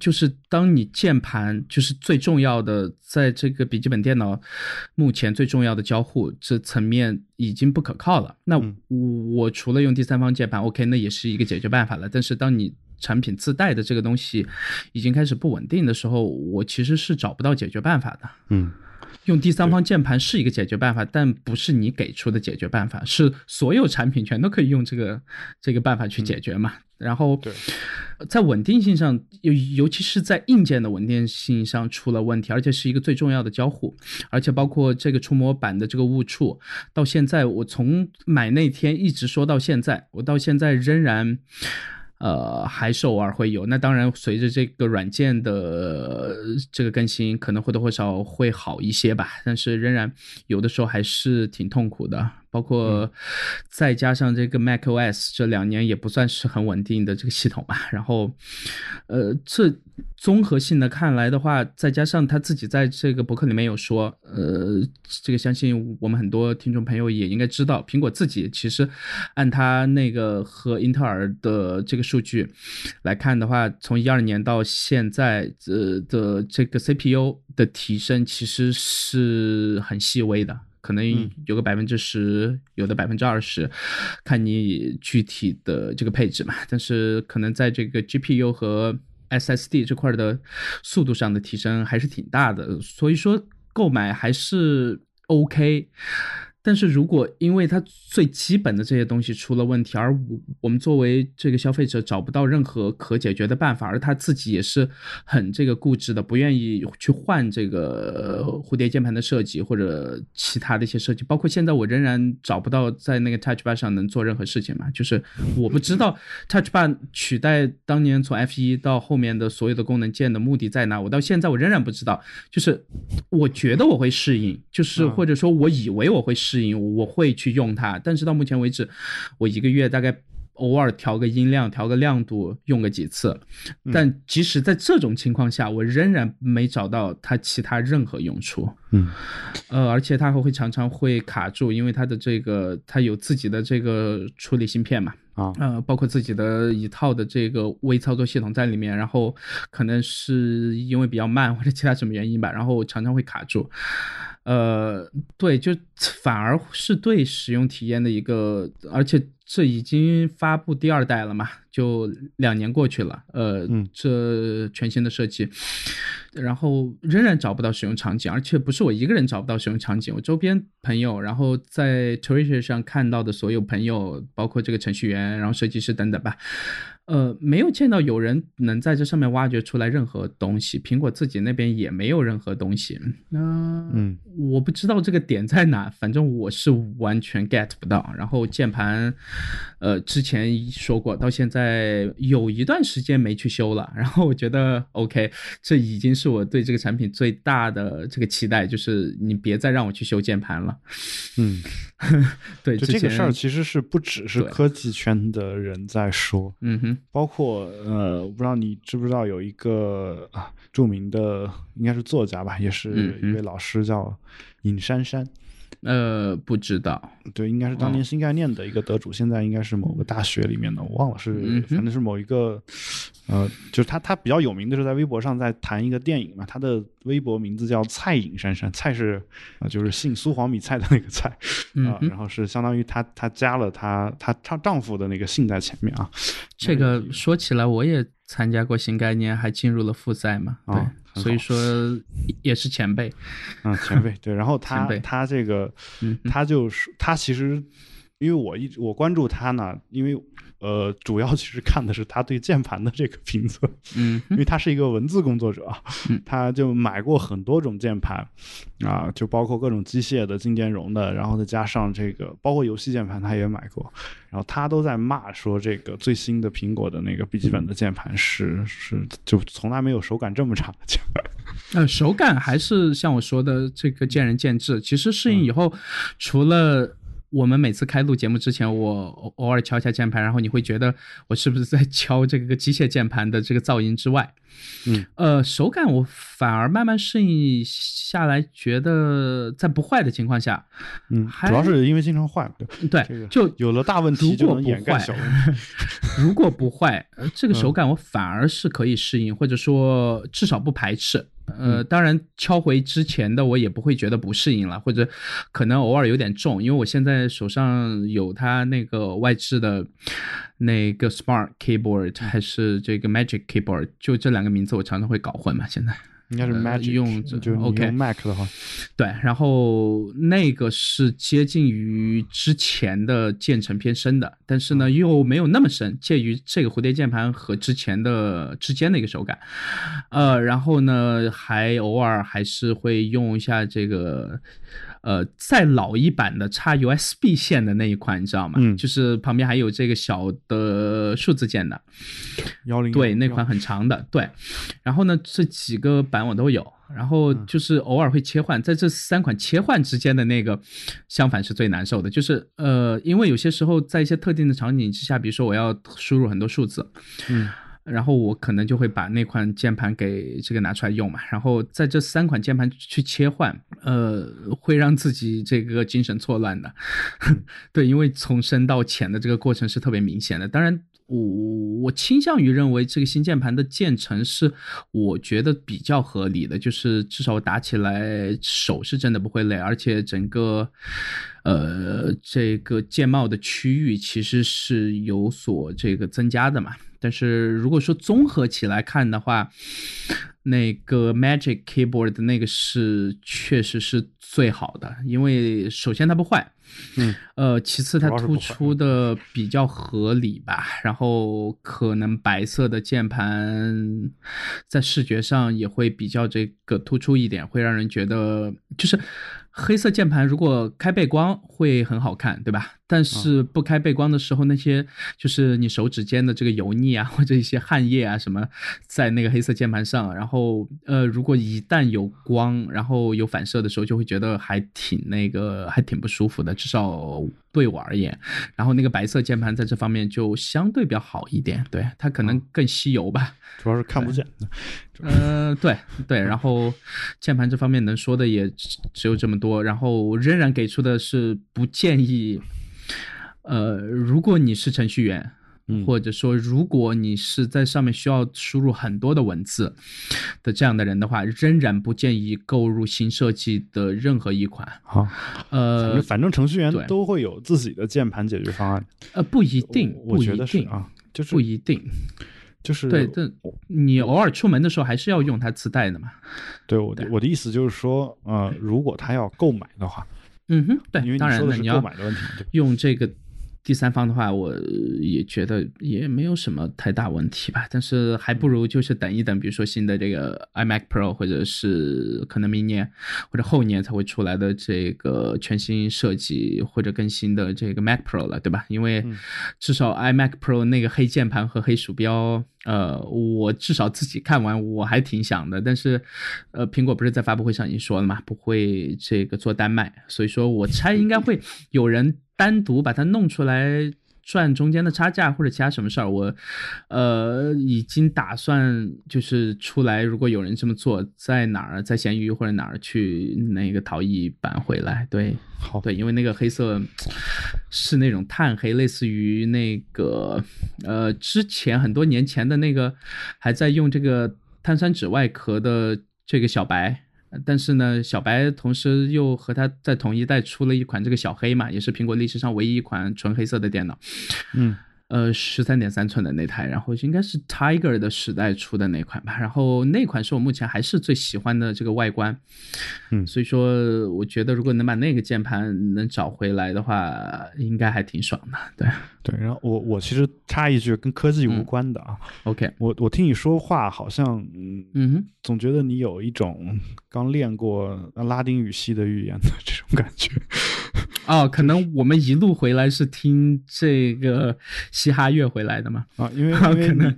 就是当你键盘就是最重要的，在这个笔记本电脑目前最重要的交互这层面已经不可靠了。那我除了用第三方键盘 OK， 那也是一个解决办法了。但是当你产品自带的这个东西已经开始不稳定的时候，我其实是找不到解决办法的。嗯，用第三方键盘是一个解决办法，但不是你给出的解决办法，是所有产品全都可以用这个办法去解决嘛。然后在稳定性上，尤其是在硬件的稳定性上出了问题，而且是一个最重要的交互，而且包括这个触摸板的这个误触，到现在我从买那天一直说到现在，我到现在仍然还是偶尔会有。那当然随着这个软件的这个更新可能或多或少会好一些吧，但是仍然有的时候还是挺痛苦的。包括再加上这个 macOS 这2年也不算是很稳定的这个系统吧，然后这综合性的看来的话，再加上他自己在这个博客里面有说，这个相信我们很多听众朋友也应该知道，苹果自己其实按他那个和英特尔的这个数据来看的话，从12年到现在的这个 CPU 的提升其实是很细微的，可能有个10%，有的20%，看你具体的这个配置嘛。但是可能在这个 GPU 和 SSD 这块的速度上的提升还是挺大的，所以说购买还是 OK。但是如果因为它最基本的这些东西出了问题，而我们作为这个消费者找不到任何可解决的办法，而他自己也是很这个固执的，不愿意去换这个蝴蝶键盘的设计或者其他的一些设计，包括现在我仍然找不到在那个 Touch Bar 上能做任何事情嘛，就是我不知道 Touch Bar 取代当年从 F1 到后面的所有的功能键的目的在哪，我到现在我仍然不知道。就是我觉得我会适应，就是或者说我以为我会适应，我会去用它，但是到目前为止我一个月大概偶尔调个音量调个亮度用个几次，但即使在这种情况下我仍然没找到它其他任何用处。而且它会常常会卡住，因为它的这个它有自己的这个处理芯片嘛，包括自己的一套的这个微操作系统在里面，然后可能是因为比较慢或者其他什么原因吧，然后常常会卡住。对，就反而是对使用体验的一个，而且这已经发布第2代了嘛，就2年过去了，这全新的设计，然后仍然找不到使用场景，而且不是我一个人找不到使用场景，我周边朋友，然后在 Twitter 上看到的所有朋友，包括这个程序员，然后设计师等等吧，没有见到有人能在这上面挖掘出来任何东西，苹果自己那边也没有任何东西。我不知道这个点在哪，反正我是完全 get 不到。然后键盘，之前说过，到现在有一段时间没去修了。然后我觉得 OK， 这已经是我对这个产品最大的这个期待，就是你别再让我去修键盘了。对，就这个事儿其实是不只是科技圈的人在说，嗯，包括我不知道你知不知道有一个著名的应该是作家吧，也是一位老师叫尹珊珊。不知道，对，应该是当年新概念的一个得主，现在应该是某个大学里面的，我忘了是，反正是某一个，就是他比较有名的是在微博上在谈一个电影嘛，他的微博名字叫蔡尹珊珊，蔡是就是姓苏黄米蔡的那个蔡啊，然后是相当于他加了他丈夫的那个姓在前面啊。这个说起来我也参加过新概念，还进入了复赛嘛，对。哦，所以说也是前辈，前辈，对。然后他这个，他就是他其实，因为我关注他呢，因为主要其实看的是他对键盘的这个评测，因为他是一个文字工作者，他就买过很多种键盘啊，就包括各种机械的、静电容的，然后再加上这个包括游戏键盘他也买过，然后他都在骂说这个最新的苹果的那个笔记本的键盘是就从来没有手感这么差的键盘。手感还是像我说的这个见仁见智，其实适应以后，除了我们每次开录节目之前我偶尔敲一下键盘，然后你会觉得我是不是在敲这个机械键盘的这个噪音之外，手感我反而慢慢适应下来，觉得在不坏的情况下，主要是因为经常坏，对，这个，就有了大问题就能掩盖小问题。如果不坏，这个手感我反而是可以适应，或者说至少不排斥。当然敲回之前的我也不会觉得不适应了，或者可能偶尔有点重，因为我现在手上有它那个外置的那个 Smart Keyboard 还是这个 Magic Keyboard， 就这两个名字我常常会搞混嘛，现在应该是 Magic，用就用 Mac 的话，对，然后那个是接近于之前的键程偏深的，但是呢又没有那么深，介于这个蝴蝶键盘和之前的之间的一个手感，然后呢还偶尔还是会用一下这个再老一版的插 USB 线的那一款，你知道吗？就是旁边还有这个小的数字键的101，对，那款很长的，对。然后呢这几个版我都有，然后就是偶尔会切换，在这三款切换之间的那个相反是最难受的，就是因为有些时候在一些特定的场景之下，比如说我要输入很多数字，然后我可能就会把那款键盘给这个拿出来用嘛，然后在这三款键盘去切换，会让自己这个精神错乱的。对，因为从深到浅的这个过程是特别明显的。当然我倾向于认为这个新键盘的键程是我觉得比较合理的，就是至少打起来手是真的不会累，而且整个这个键帽的区域其实是有所这个增加的嘛。但是如果说综合起来看的话，那个 Magic Keyboard 的那个是确实是最好的，因为首先它不坏，其次它突出的比较合理吧，然后可能白色的键盘在视觉上也会比较这个突出一点，会让人觉得就是黑色键盘如果开背光会很好看，对吧？但是不开背光的时候，那些就是你手指间的这个油腻啊，或者一些汗液啊什么在那个黑色键盘上，然后如果一旦有光然后有反射的时候，就会觉得还挺不舒服的，至少对我而言。然后那个白色键盘在这方面就相对比较好一点，对，它可能更吸油吧，主要是看不见的。对，然后键盘这方面能说的也只有这么多，然后仍然给出的是不建议，如果你是程序员，或者说如果你是在上面需要输入很多的文字的这样的人的话，仍然不建议购入新设计的任何一款。反正程序员都会有自己的键盘解决方案。不一定，我觉得是啊，就是不一定。就是对，但你偶尔出门的时候还是要用它自带的嘛。对，我的意思就是说，如果他要购买的话，对，因为你说的是购买的问题，用这个第三方的话，我也觉得也没有什么太大问题吧，但是还不如就是等一等，比如说新的这个 iMac Pro， 或者是可能明年或者后年才会出来的这个全新设计或者更新的这个 Mac Pro 了，对吧？因为至少 iMac Pro 那个黑键盘和黑鼠标，我至少自己看完我还挺想的，但是苹果不是在发布会上已经说了嘛，不会这个做单卖，所以说我猜应该会有人单独把它弄出来赚中间的差价或者其他什么事儿，我已经打算就是出来，如果有人这么做，在哪儿，在闲鱼或者哪儿去那个淘一版回来。对，好，对，因为那个黑色是那种炭黑，类似于那个之前很多年前的那个还在用这个碳酸酯外壳的这个小白。但是呢，小白同时又和他在同一代出了一款这个小黑嘛，也是苹果历史上唯一一款纯黑色的电脑，13.3寸的那台，然后应该是 Tiger 的时代出的那款吧，然后那款是我目前还是最喜欢的这个外观，所以说我觉得如果能把那个键盘能找回来的话，应该还挺爽的，对对。然后我其实插一句跟科技无关的啊、OK， 我听你说话好像总觉得你有一种刚练过拉丁语系的语言的这种感觉。哦，可能我们一路回来是听这个嘻哈乐回来的嘛？啊，因为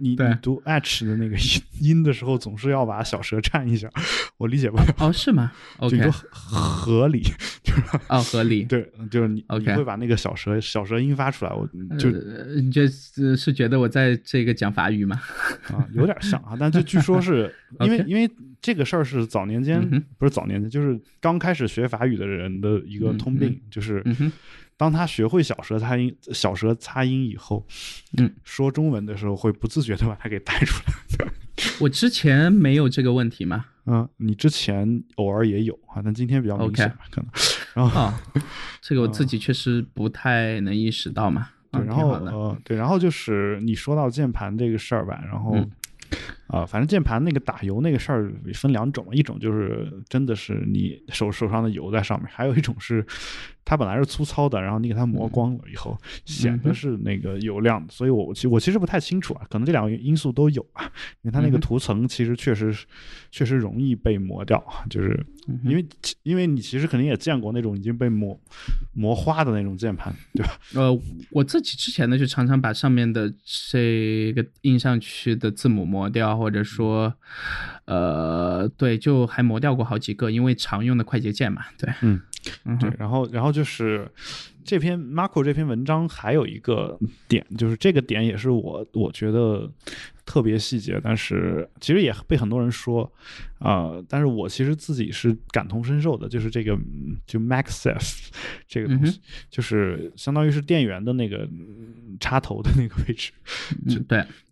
你读 h 的那个音的时候，总是要把小舌颤一下，我理解不了。哦，是吗？ OK， 就你说合理，就是哦，合理，对，就是你、okay. 你会把那个小舌音发出来，我就你是觉得我在这个讲法语吗？啊，有点像啊，但就据说是因为这个事儿是早年间、不是早年间，就是刚开始学法语的人的一个通病，就是。当他学会小舌擦音以后，说中文的时候会不自觉的把它给带出来。我之前没有这个问题吗？你之前偶尔也有啊，但今天比较明显吧， okay. 可能。然后、这个我自己确实不太能意识到嘛。对，然后对，然后就是你说到键盘这个事儿吧，然后。反正键盘那个打油那个事儿分两种，一种就是真的是你手上的油在上面，还有一种是它本来是粗糙的，然后你给它磨光了以后，显得是那个油亮的。所以我其实不太清楚啊，可能这两个因素都有啊，因为它那个涂层其实确实容易被磨掉，就是因为你其实肯定也见过那种已经被磨花的那种键盘，对吧？我自己之前呢就常常把上面的这个印上去的字母磨掉，或者说对，就还磨掉过好几个，因为常用的快捷键嘛，对，对，然后就是这篇 Marco 这篇文章还有一个点，就是这个点也是我觉得特别细节，但是其实也被很多人说但是我其实自己是感同身受的，就是这个就 MagSafe 这个东西，就是相当于是电源的那个插头的那个位置，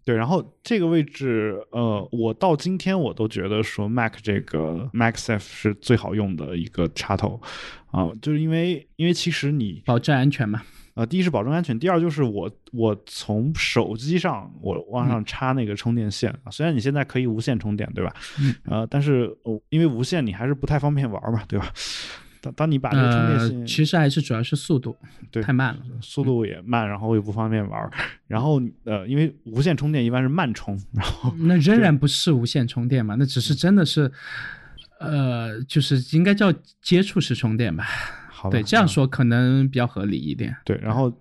对，然后这个位置，我到今天我都觉得说 Mac 这个 MagSafe 是最好用的一个插头啊，就是因为其实你保证安全嘛，第一是保证安全，第二就是我从手机上我往上插那个充电线，虽然你现在可以无线充电，对吧？但是因为无线你还是不太方便玩嘛，对吧？当你把这个充电线，其实还是主要是速度，对，太慢了，速度也慢，然后也不方便玩。然后因为无线充电一般是慢充，然后那仍然不是无线充电嘛，那只是真的是，就是应该叫接触式充电吧。好吧，对，这样说可能比较合理一点。对，然后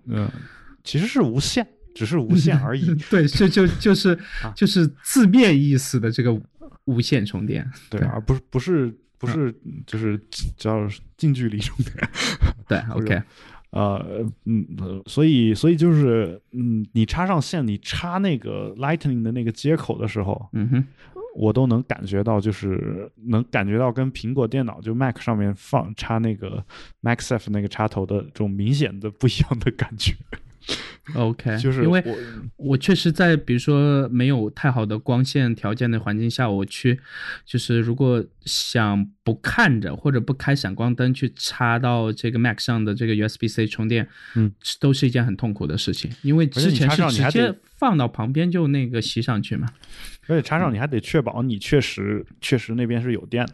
其实是无线，只是无线而已。对，就是字面意思的这个无线充电，对而不是就是叫近距离充电，对，OK，所以就是你插上线，你插那个 Lightning 的那个接口的时候，我都能感觉到，就是能感觉到跟苹果电脑就 Mac 上面插那个 MagSafe 那个插头的这种明显的不一样的感觉。OK， 就是因为我确实在比如说没有太好的光线条件的环境下，我去就是如果想不看着或者不开闪光灯去插到这个 Mac 上的这个 USB-C 充电，都是一件很痛苦的事情，因为之前是直接放到旁边就那个吸上去嘛，而且插上你还得确保你确实那边是有电，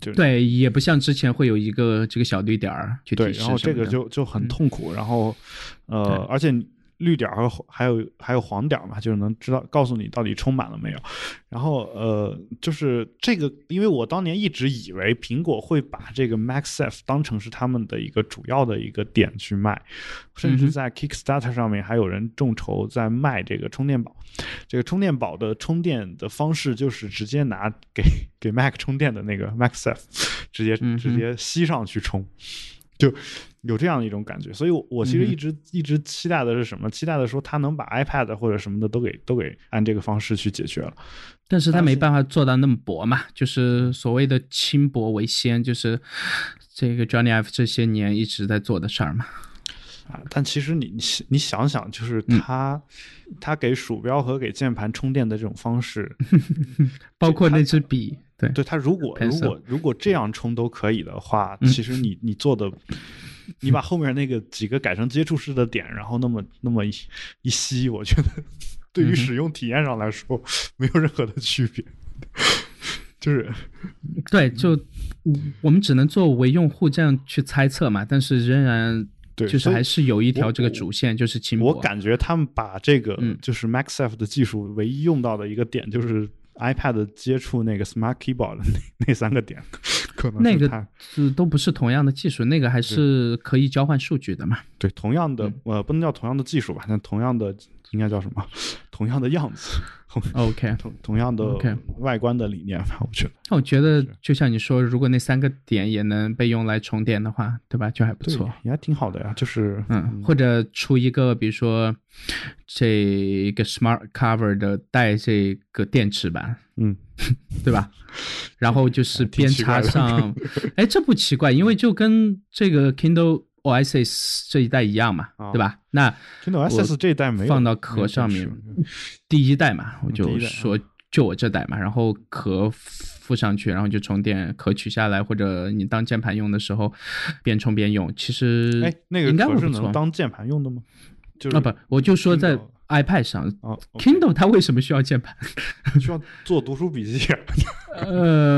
对，也不像之前会有一个这个小绿点去提示，对，然后这个就很痛苦，然后而且绿点和还有黄点嘛，就是能知道告诉你到底充满了没有。然后就是这个，因为我当年一直以为苹果会把这个 MagSafe 当成是他们的一个主要的一个点去卖，甚至在 Kickstarter 上面还有人众筹在卖这个充电宝。这个充电宝的充电的方式就是直接拿给 Mac 充电的那个 MagSafe 直接吸上去充。就有这样的一种感觉。所以我其实一直期待的是什么？期待的说他能把 iPad 或者什么的都给按这个方式去解决了，但是他没办法做到那么薄嘛，就是所谓的轻薄为先，就是这个 Johnny Ive 这些年一直在做的事儿嘛。啊，但其实你想想，就是他给鼠标和给键盘充电的这种方式，包括那支笔，对他如果这样充都可以的话，其实你做的，你把后面那个几个改成接触式的点，然后那么一吸，我觉得对于使用体验上来说没有任何的区别。就是对，就我们只能作为用户这样去猜测嘛，但是仍然。对，就是还是有一条这个主线，就是轻薄。我感觉他们把这个就是 MagSafe 的技术唯一用到的一个点，就是 iPad 接触那个 Smart Keyboard 的那三个点，可能那个都不是同样的技术，那个还是可以交换数据的嘛。对，同样的不能叫同样的技术吧，但同样的应该叫什么？同样的样子。OK， 同样的外观的理念吧，我觉得。那我觉得就像你说，如果那三个点也能被用来充电的话，对吧？就还不错，也还挺好的呀。就是或者出一个，比如说这个 Smart Cover 的带这个电池版，对吧？然后就是边插上，哎，这不奇怪，因为就跟这个 Kindle。OSS 这一代一样嘛，对吧？那 OSS 这一代没放到壳上面，第一代嘛，我就说就我这代嘛，然后壳附上去，然后就充电，壳取下来或者你当键盘用的时候边充边用。其实哎，那个壳是能当键盘用的吗？就是不，我就说在 iPad 上 ，Kindle 它为什么需要键盘？需要做读书笔记。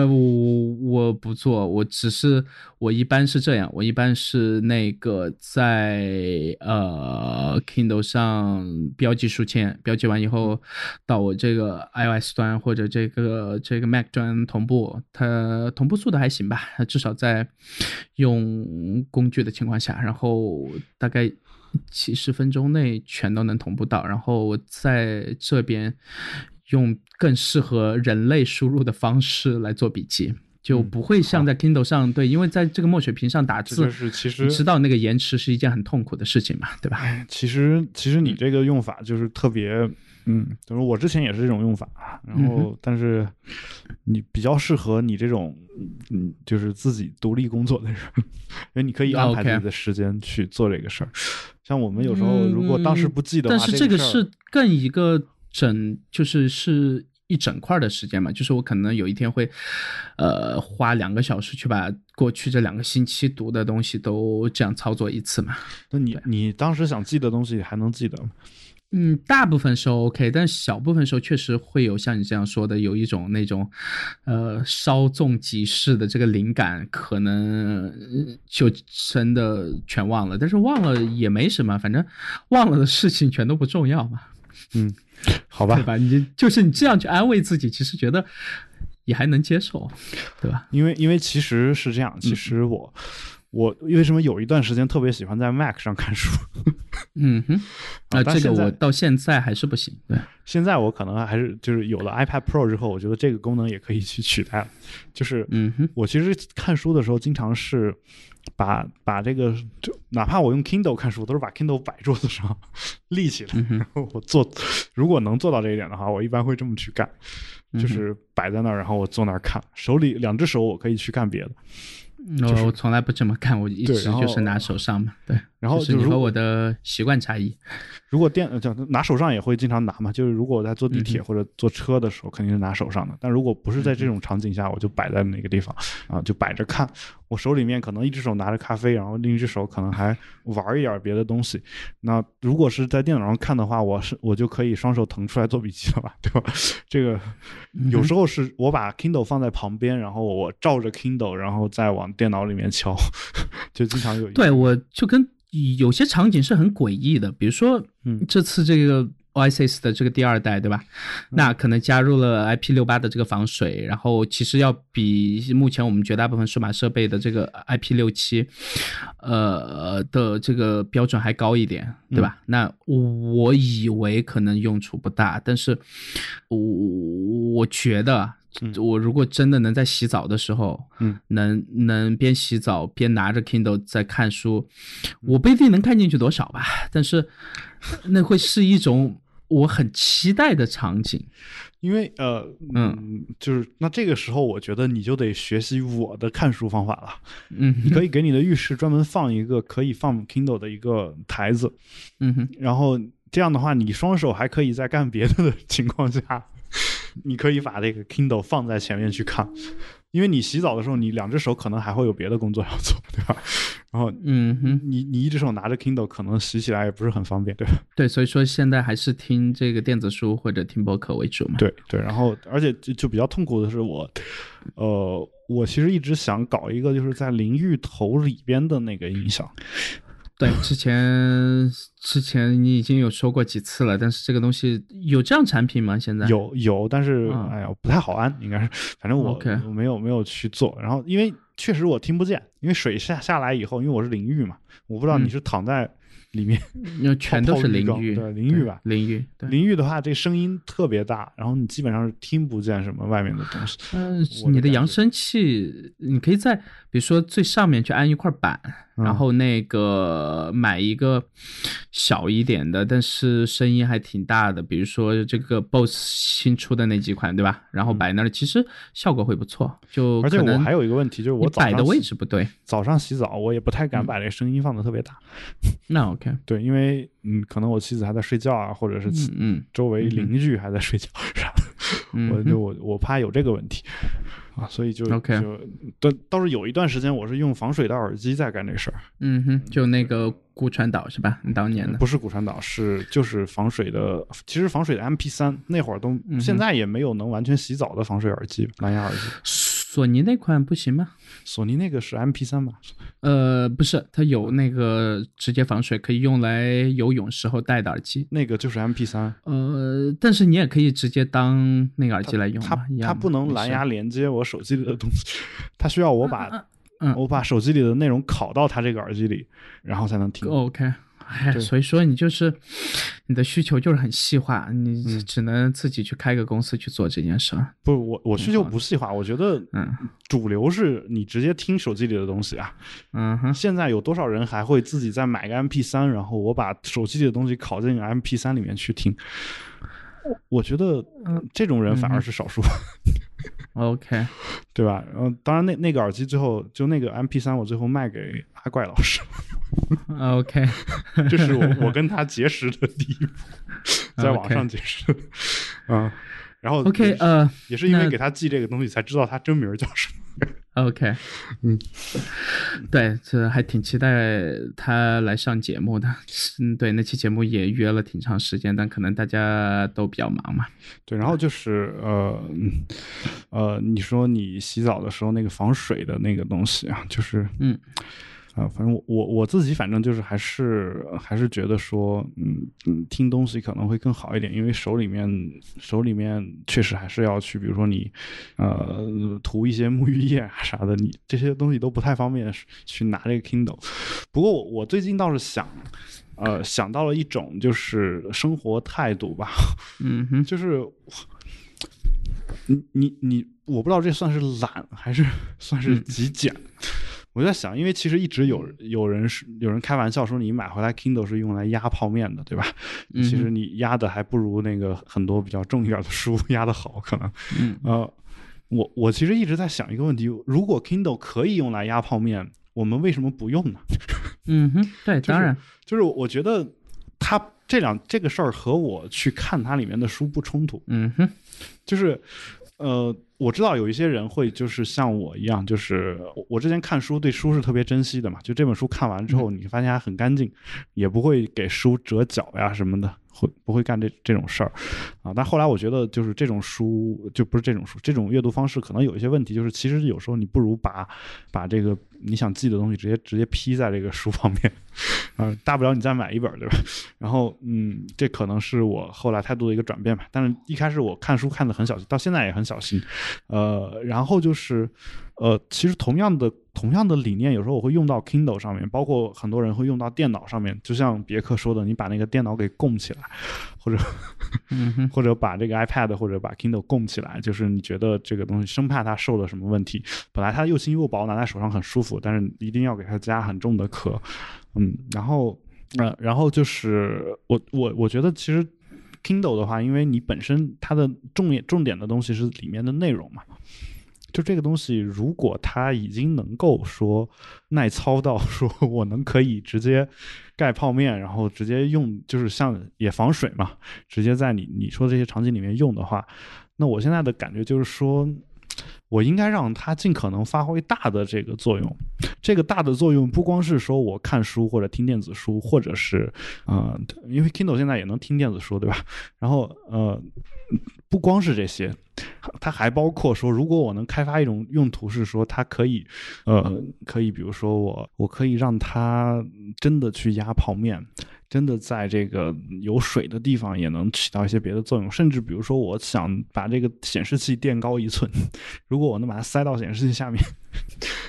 我不做，我一般是这样，我一般是那个在Kindle 上标记书签，标记完以后到我这个 iOS 端或者这个 Mac 端同步，它同步速度还行吧，至少在用工具的情况下，然后大概几十分钟内全都能同步到，然后我在这边用更适合人类输入的方式来做笔记，就不会像在 Kindle 上，对，因为在这个墨水屏上打字，其实你知道那个延迟是一件很痛苦的事情嘛，对吧？其实你这个用法就是特别，就是我之前也是这种用法，然后但是你比较适合你这种，就是自己独立工作的人，因为你可以安排自己的时间去做这个事儿。像我们有时候如果当时不记得，但是这个是更一个。就是一整块的时间嘛，就是我可能有一天会花2个小时去把过去这2个星期读的东西都这样操作一次嘛。那你当时想记的东西还能记得吗？大部分时候 OK， 但小部分时候确实会有像你这样说的，有一种那种稍纵即逝的这个灵感，可能就真的全忘了，但是忘了也没什么，反正忘了的事情全都不重要嘛。好吧，对吧？你就是你这样去安慰自己，其实觉得也还能接受，对吧？因为其实是这样，其实我为什么有一段时间特别喜欢在 Mac 上看书？这个我到现在还是不行。对，现在我可能还是就是有了 iPad Pro 之后，我觉得这个功能也可以去取代了。就是我其实看书的时候，经常是把这个，就哪怕我用 Kindle 看书，都是把 Kindle 摆桌子上立起来，然后我坐。如果能做到这一点的话，我一般会这么去干，就是摆在那儿，然后我坐那儿看，手里2只手我可以去干别的。我从来不这么干，我一直就是拿手上嘛。对，然后就是你和我的习惯差异。如果拿手上也会经常拿嘛，就是如果我在坐地铁或者坐车的时候，肯定是拿手上的。但如果不是在这种场景下，我就摆在那个地方啊，就摆着看。我手里面可能一只手拿着咖啡，然后另一只手可能还玩一点别的东西。那如果是在电脑上看的话，我就可以双手腾出来做笔记了吧，对吧？这个有时候是我把 Kindle 放在旁边，然后我照着 Kindle， 然后再往电脑里面敲，就经常有。对，我就跟有些场景是很诡异的，比如说，这次这个 OSS 的这个第2代，对吧？那可能加入了 IP68 的这个防水，然后其实要比目前我们绝大部分数码设备的这个 IP67，的这个标准还高一点，对吧？那我以为可能用处不大，但是我觉得我如果真的能在洗澡的时候，能边洗澡边拿着 Kindle 在看书，我不一定能看进去多少吧，但是那会是一种我很期待的场景。因为就是那这个时候我觉得你就得学习我的看书方法了。你可以给你的浴室专门放一个可以放 Kindle 的一个台子，然后这样的话你双手还可以在干别的情况下你可以把这个 Kindle 放在前面去看，因为你洗澡的时候你两只手可能还会有别的工作要做，对吧？然后你一只手拿着 Kindle 可能洗起来也不是很方便，对吧？对，所以说现在还是听这个电子书或者听播客为主嘛。对对，然后而且就比较痛苦的是我其实一直想搞一个就是在淋浴头里边的那个音响。对，之前你已经有说过几次了，但是这个东西有这样产品吗？现在有，但是哎呀不太好安，应该是，反正我没有去做。然后因为确实我听不见，因为水下来以后，因为我是淋浴嘛，我不知道你是躺在里面，全都是淋浴，对，淋浴吧，淋浴的话，这声音特别大，然后你基本上是听不见什么外面的东西。你的扬声器，你可以在比如说最上面去安一块板，然后那个买一个小一点的，但是声音还挺大的，比如说这个 BOSS 新出的那几款，对吧？然后摆那里，其实效果会不错。就而且我还有一个问题，就是我摆的位置不对，早上洗澡我也不太敢把这声音放得特别大。那 OK， 对，因为可能我妻子还在睡觉啊，或者是周围邻居还在睡觉啥的，我怕有这个问题。啊，所以倒是有一段时间我是用防水的耳机在干这事儿。就那个骨传导是吧？你当年的不是骨传导，就是防水的，其实防水的 MP3 那会儿都现在也没有能完全洗澡的防水耳机，蓝牙耳机。索尼那款不行吗？索尼那个是 MP3 吧？不是，它有那个直接防水，可以用来游泳时候戴的耳机。那个就是 MP3。但是你也可以直接当那个耳机来用。它不能蓝牙连接我手机里的东西，它需要我把手机里的内容拷到它这个耳机里，然后才能听。OK。所以说你就是你的需求就是很细化，你只能自己去开个公司去做这件事。不，我需求不细化，我觉得主流是你直接听手机里的东西啊。现在有多少人还会自己再买个 MP3， 然后我把手机里的东西拷进 MP3 里面去听？我觉得这种人反而是少数。OK， 对吧？当然那个耳机最后就那个 MP3， 我最后卖给阿怪老师。OK， 这是我跟他结识的第一步，在网上结识。然后 OK， 也是因为给他寄这个东西才知道他真名叫什么。OK， 对，这还挺期待他来上节目的。对，那期节目也约了挺长时间，但可能大家都比较忙嘛。对，然后就是你说你洗澡的时候那个防水的那个东西啊，就是反正我自己反正就是还是觉得说听东西可能会更好一点，因为手里面确实还是要去，比如说你涂一些沐浴液啊啥的，你这些东西都不太方便去拿这个 Kindle。 不过我最近倒是想到了一种就是生活态度吧，就是你我不知道这算是懒还是算是极简。我在想，因为其实一直有人开玩笑说，你买回来 Kindle 是用来压泡面的，对吧？其实你压的还不如那个很多比较重一点的书压的好，可能。我其实一直在想一个问题：如果 Kindle 可以用来压泡面，我们为什么不用呢？对，当然，就是我觉得它这个事儿和我去看它里面的书不冲突。就是。我知道有一些人会就是像我一样，就是我之前看书对书是特别珍惜的嘛，就这本书看完之后你发现它很干净，也不会给书折角呀什么的，不会干这种事儿啊。但后来我觉得就是这种书就不是这种书，这种阅读方式可能有一些问题，就是其实有时候你不如把这个你想记的东西直接批在这个书旁边啊，大不了你再买一本，对吧？然后这可能是我后来态度的一个转变吧。但是一开始我看书看得很小心，到现在也很小心。然后就是其实同样的理念，有时候我会用到 Kindle 上面，包括很多人会用到电脑上面。就像别克说的，你把那个电脑给供起来，或者把这个 iPad 或者把 Kindle 供起来，就是你觉得这个东西生怕它受了什么问题。本来它又轻又薄，拿在手上很舒服，但是一定要给它加很重的壳。然后就是我觉得其实 Kindle 的话，因为你本身它的重点的东西是里面的内容嘛。就这个东西，如果它已经能够说耐操到说我可以直接盖泡面，然后直接用，就是像也防水嘛，直接在你说这些场景里面用的话，那我现在的感觉就是说，我应该让它尽可能发挥大的这个作用。这个大的作用不光是说我看书或者听电子书，或者是因为 Kindle 现在也能听电子书，对吧？然后不光是这些，它还包括说，如果我能开发一种用途是说它可以比如说我可以让它真的去压泡面，真的在这个有水的地方也能起到一些别的作用。甚至比如说我想把这个显示器垫高1寸，如果我能把它塞到显示器下面，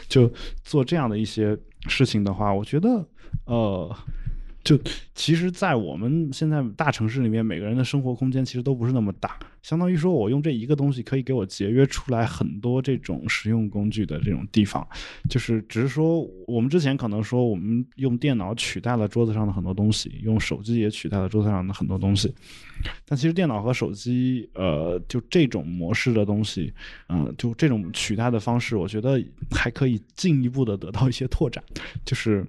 就做这样的一些事情的话，我觉得就其实在我们现在大城市里面，每个人的生活空间其实都不是那么大，相当于说我用这一个东西可以给我节约出来很多这种实用工具的这种地方。就是只是说我们之前可能说我们用电脑取代了桌子上的很多东西，用手机也取代了桌子上的很多东西，但其实电脑和手机就这种模式的东西就这种取代的方式，我觉得还可以进一步的得到一些拓展。就是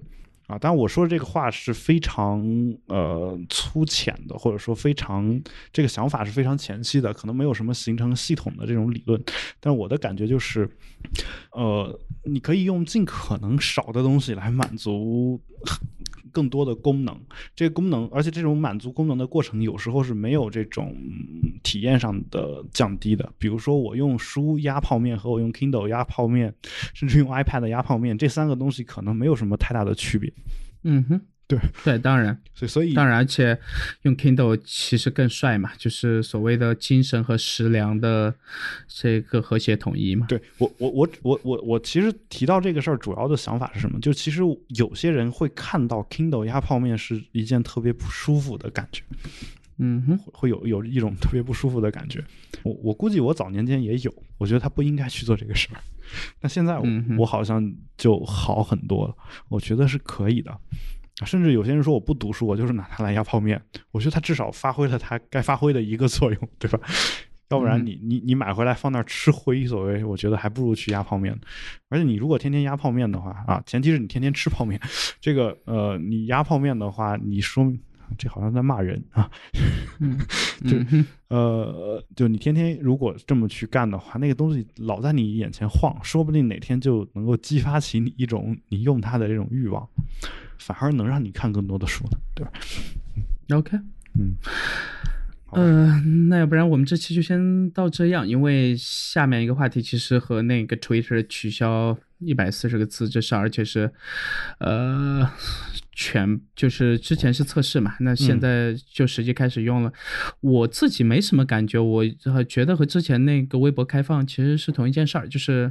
但我说的这个话是非常粗浅的，或者说非常这个想法是非常前期的，可能没有什么形成系统的这种理论。但我的感觉就是，你可以用尽可能少的东西来满足更多的功能。这个功能，而且这种满足功能的过程，有时候是没有这种体验上的降低的。比如说，我用书压泡面和我用 Kindle 压泡面，甚至用 iPad 压泡面，这三个东西可能没有什么太大的区别。嗯哼，对，当然，所以当然，而且用 Kindle 其实更帅嘛，就是所谓的精神和食粮的这个和谐统一嘛。对，我其实提到这个事儿，主要的想法是什么？就其实有些人会看到 Kindle 压泡面是一件特别不舒服的感觉。嗯哼，会有一种特别不舒服的感觉。我估计我早年间也有，我觉得他不应该去做这个事儿。那现在我好像就好很多了，我觉得是可以的。甚至有些人说我不读书，我就是拿它来压泡面，我觉得它至少发挥了它该发挥的一个作用，对吧？要不然你买回来放那儿吃灰，所谓我觉得还不如去压泡面。而且你如果天天压泡面的话前提是你天天吃泡面。这个你压泡面的话，你说这好像在骂人就你天天如果这么去干的话，那个东西老在你眼前晃，说不定哪天就能够激发起你一种你用它的这种欲望，反而能让你看更多的书呢，对吧？ OK， 那要不然我们这期就先到这样，因为下面一个话题其实和那个 Twitter 取消140个字这事，而且是全就是之前是测试嘛，那现在就实际开始用了。我自己没什么感觉，我觉得和之前那个微博开放其实是同一件事儿，就是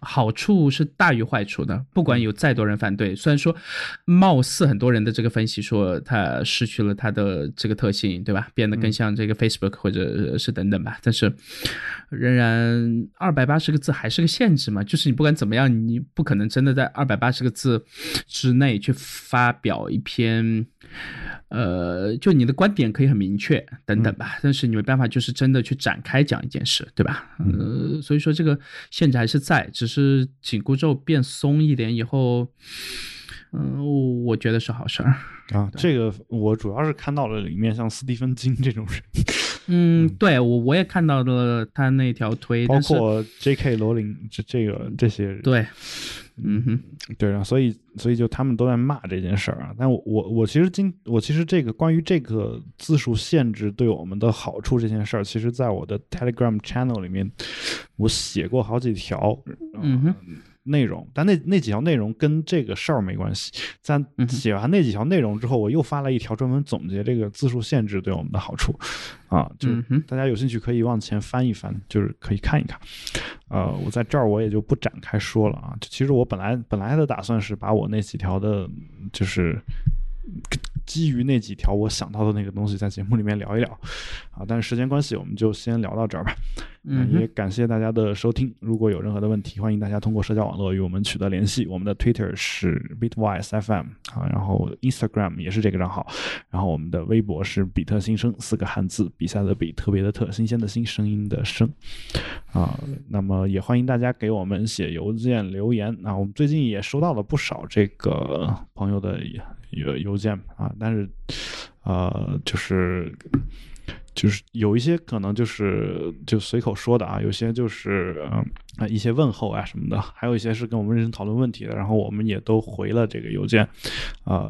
好处是大于坏处的，不管有再多人反对。虽然说貌似很多人的这个分析说它失去了它的这个特性，对吧？变得更像这个 Facebook 或者是等等吧，但是仍然280个字还是个限制嘛，就是你不管怎么样，你不可能真的在280个字之内去发表一篇就你的观点可以很明确等等吧，但是你没办法就是真的去展开讲一件事，对吧？所以说这个限制还是在，只是紧箍咒变松一点以后我觉得是好事儿啊。这个我主要是看到了里面像斯蒂芬金这种人对，我也看到了他那条推，包括 J.K. 罗琳这些人，对，对啊，所以就他们都在骂这件事儿啊。但我其实这个关于这个字数限制对我们的好处这件事儿，其实在我的 Telegram Channel 里面我写过好几条，内容，但那几条内容跟这个事儿没关系。咱写完那几条内容之后，我又发了一条专门总结这个字数限制对我们的好处啊，就是大家有兴趣可以往前翻一翻，就是可以看一看。我在这儿我也就不展开说了啊。其实我本来的打算是把我那几条的，就是基于那几条我想到的那个东西在节目里面聊一聊啊，但是时间关系我们就先聊到这儿吧。也感谢大家的收听，如果有任何的问题，欢迎大家通过社交网络与我们取得联系。我们的 Twitter 是 bitwisefm 啊，然后 Instagram 也是这个账号，然后我们的微博是比特新生四个汉字，比赛的比，特别的特，新鲜的新，声音的声啊。那么也欢迎大家给我们写邮件留言啊，我们最近也收到了不少这个朋友的邮件啊，但是就是有一些可能就随口说的啊，有些就是一些问候啊什么的，还有一些是跟我们认真讨论问题的，然后我们也都回了这个邮件，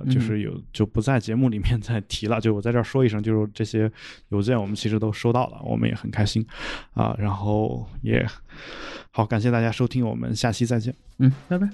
就是就不在节目里面再提了，就我在这儿说一声，就是这些邮件我们其实都收到了，我们也很开心啊，然后也好，感谢大家收听，我们下期再见，拜拜。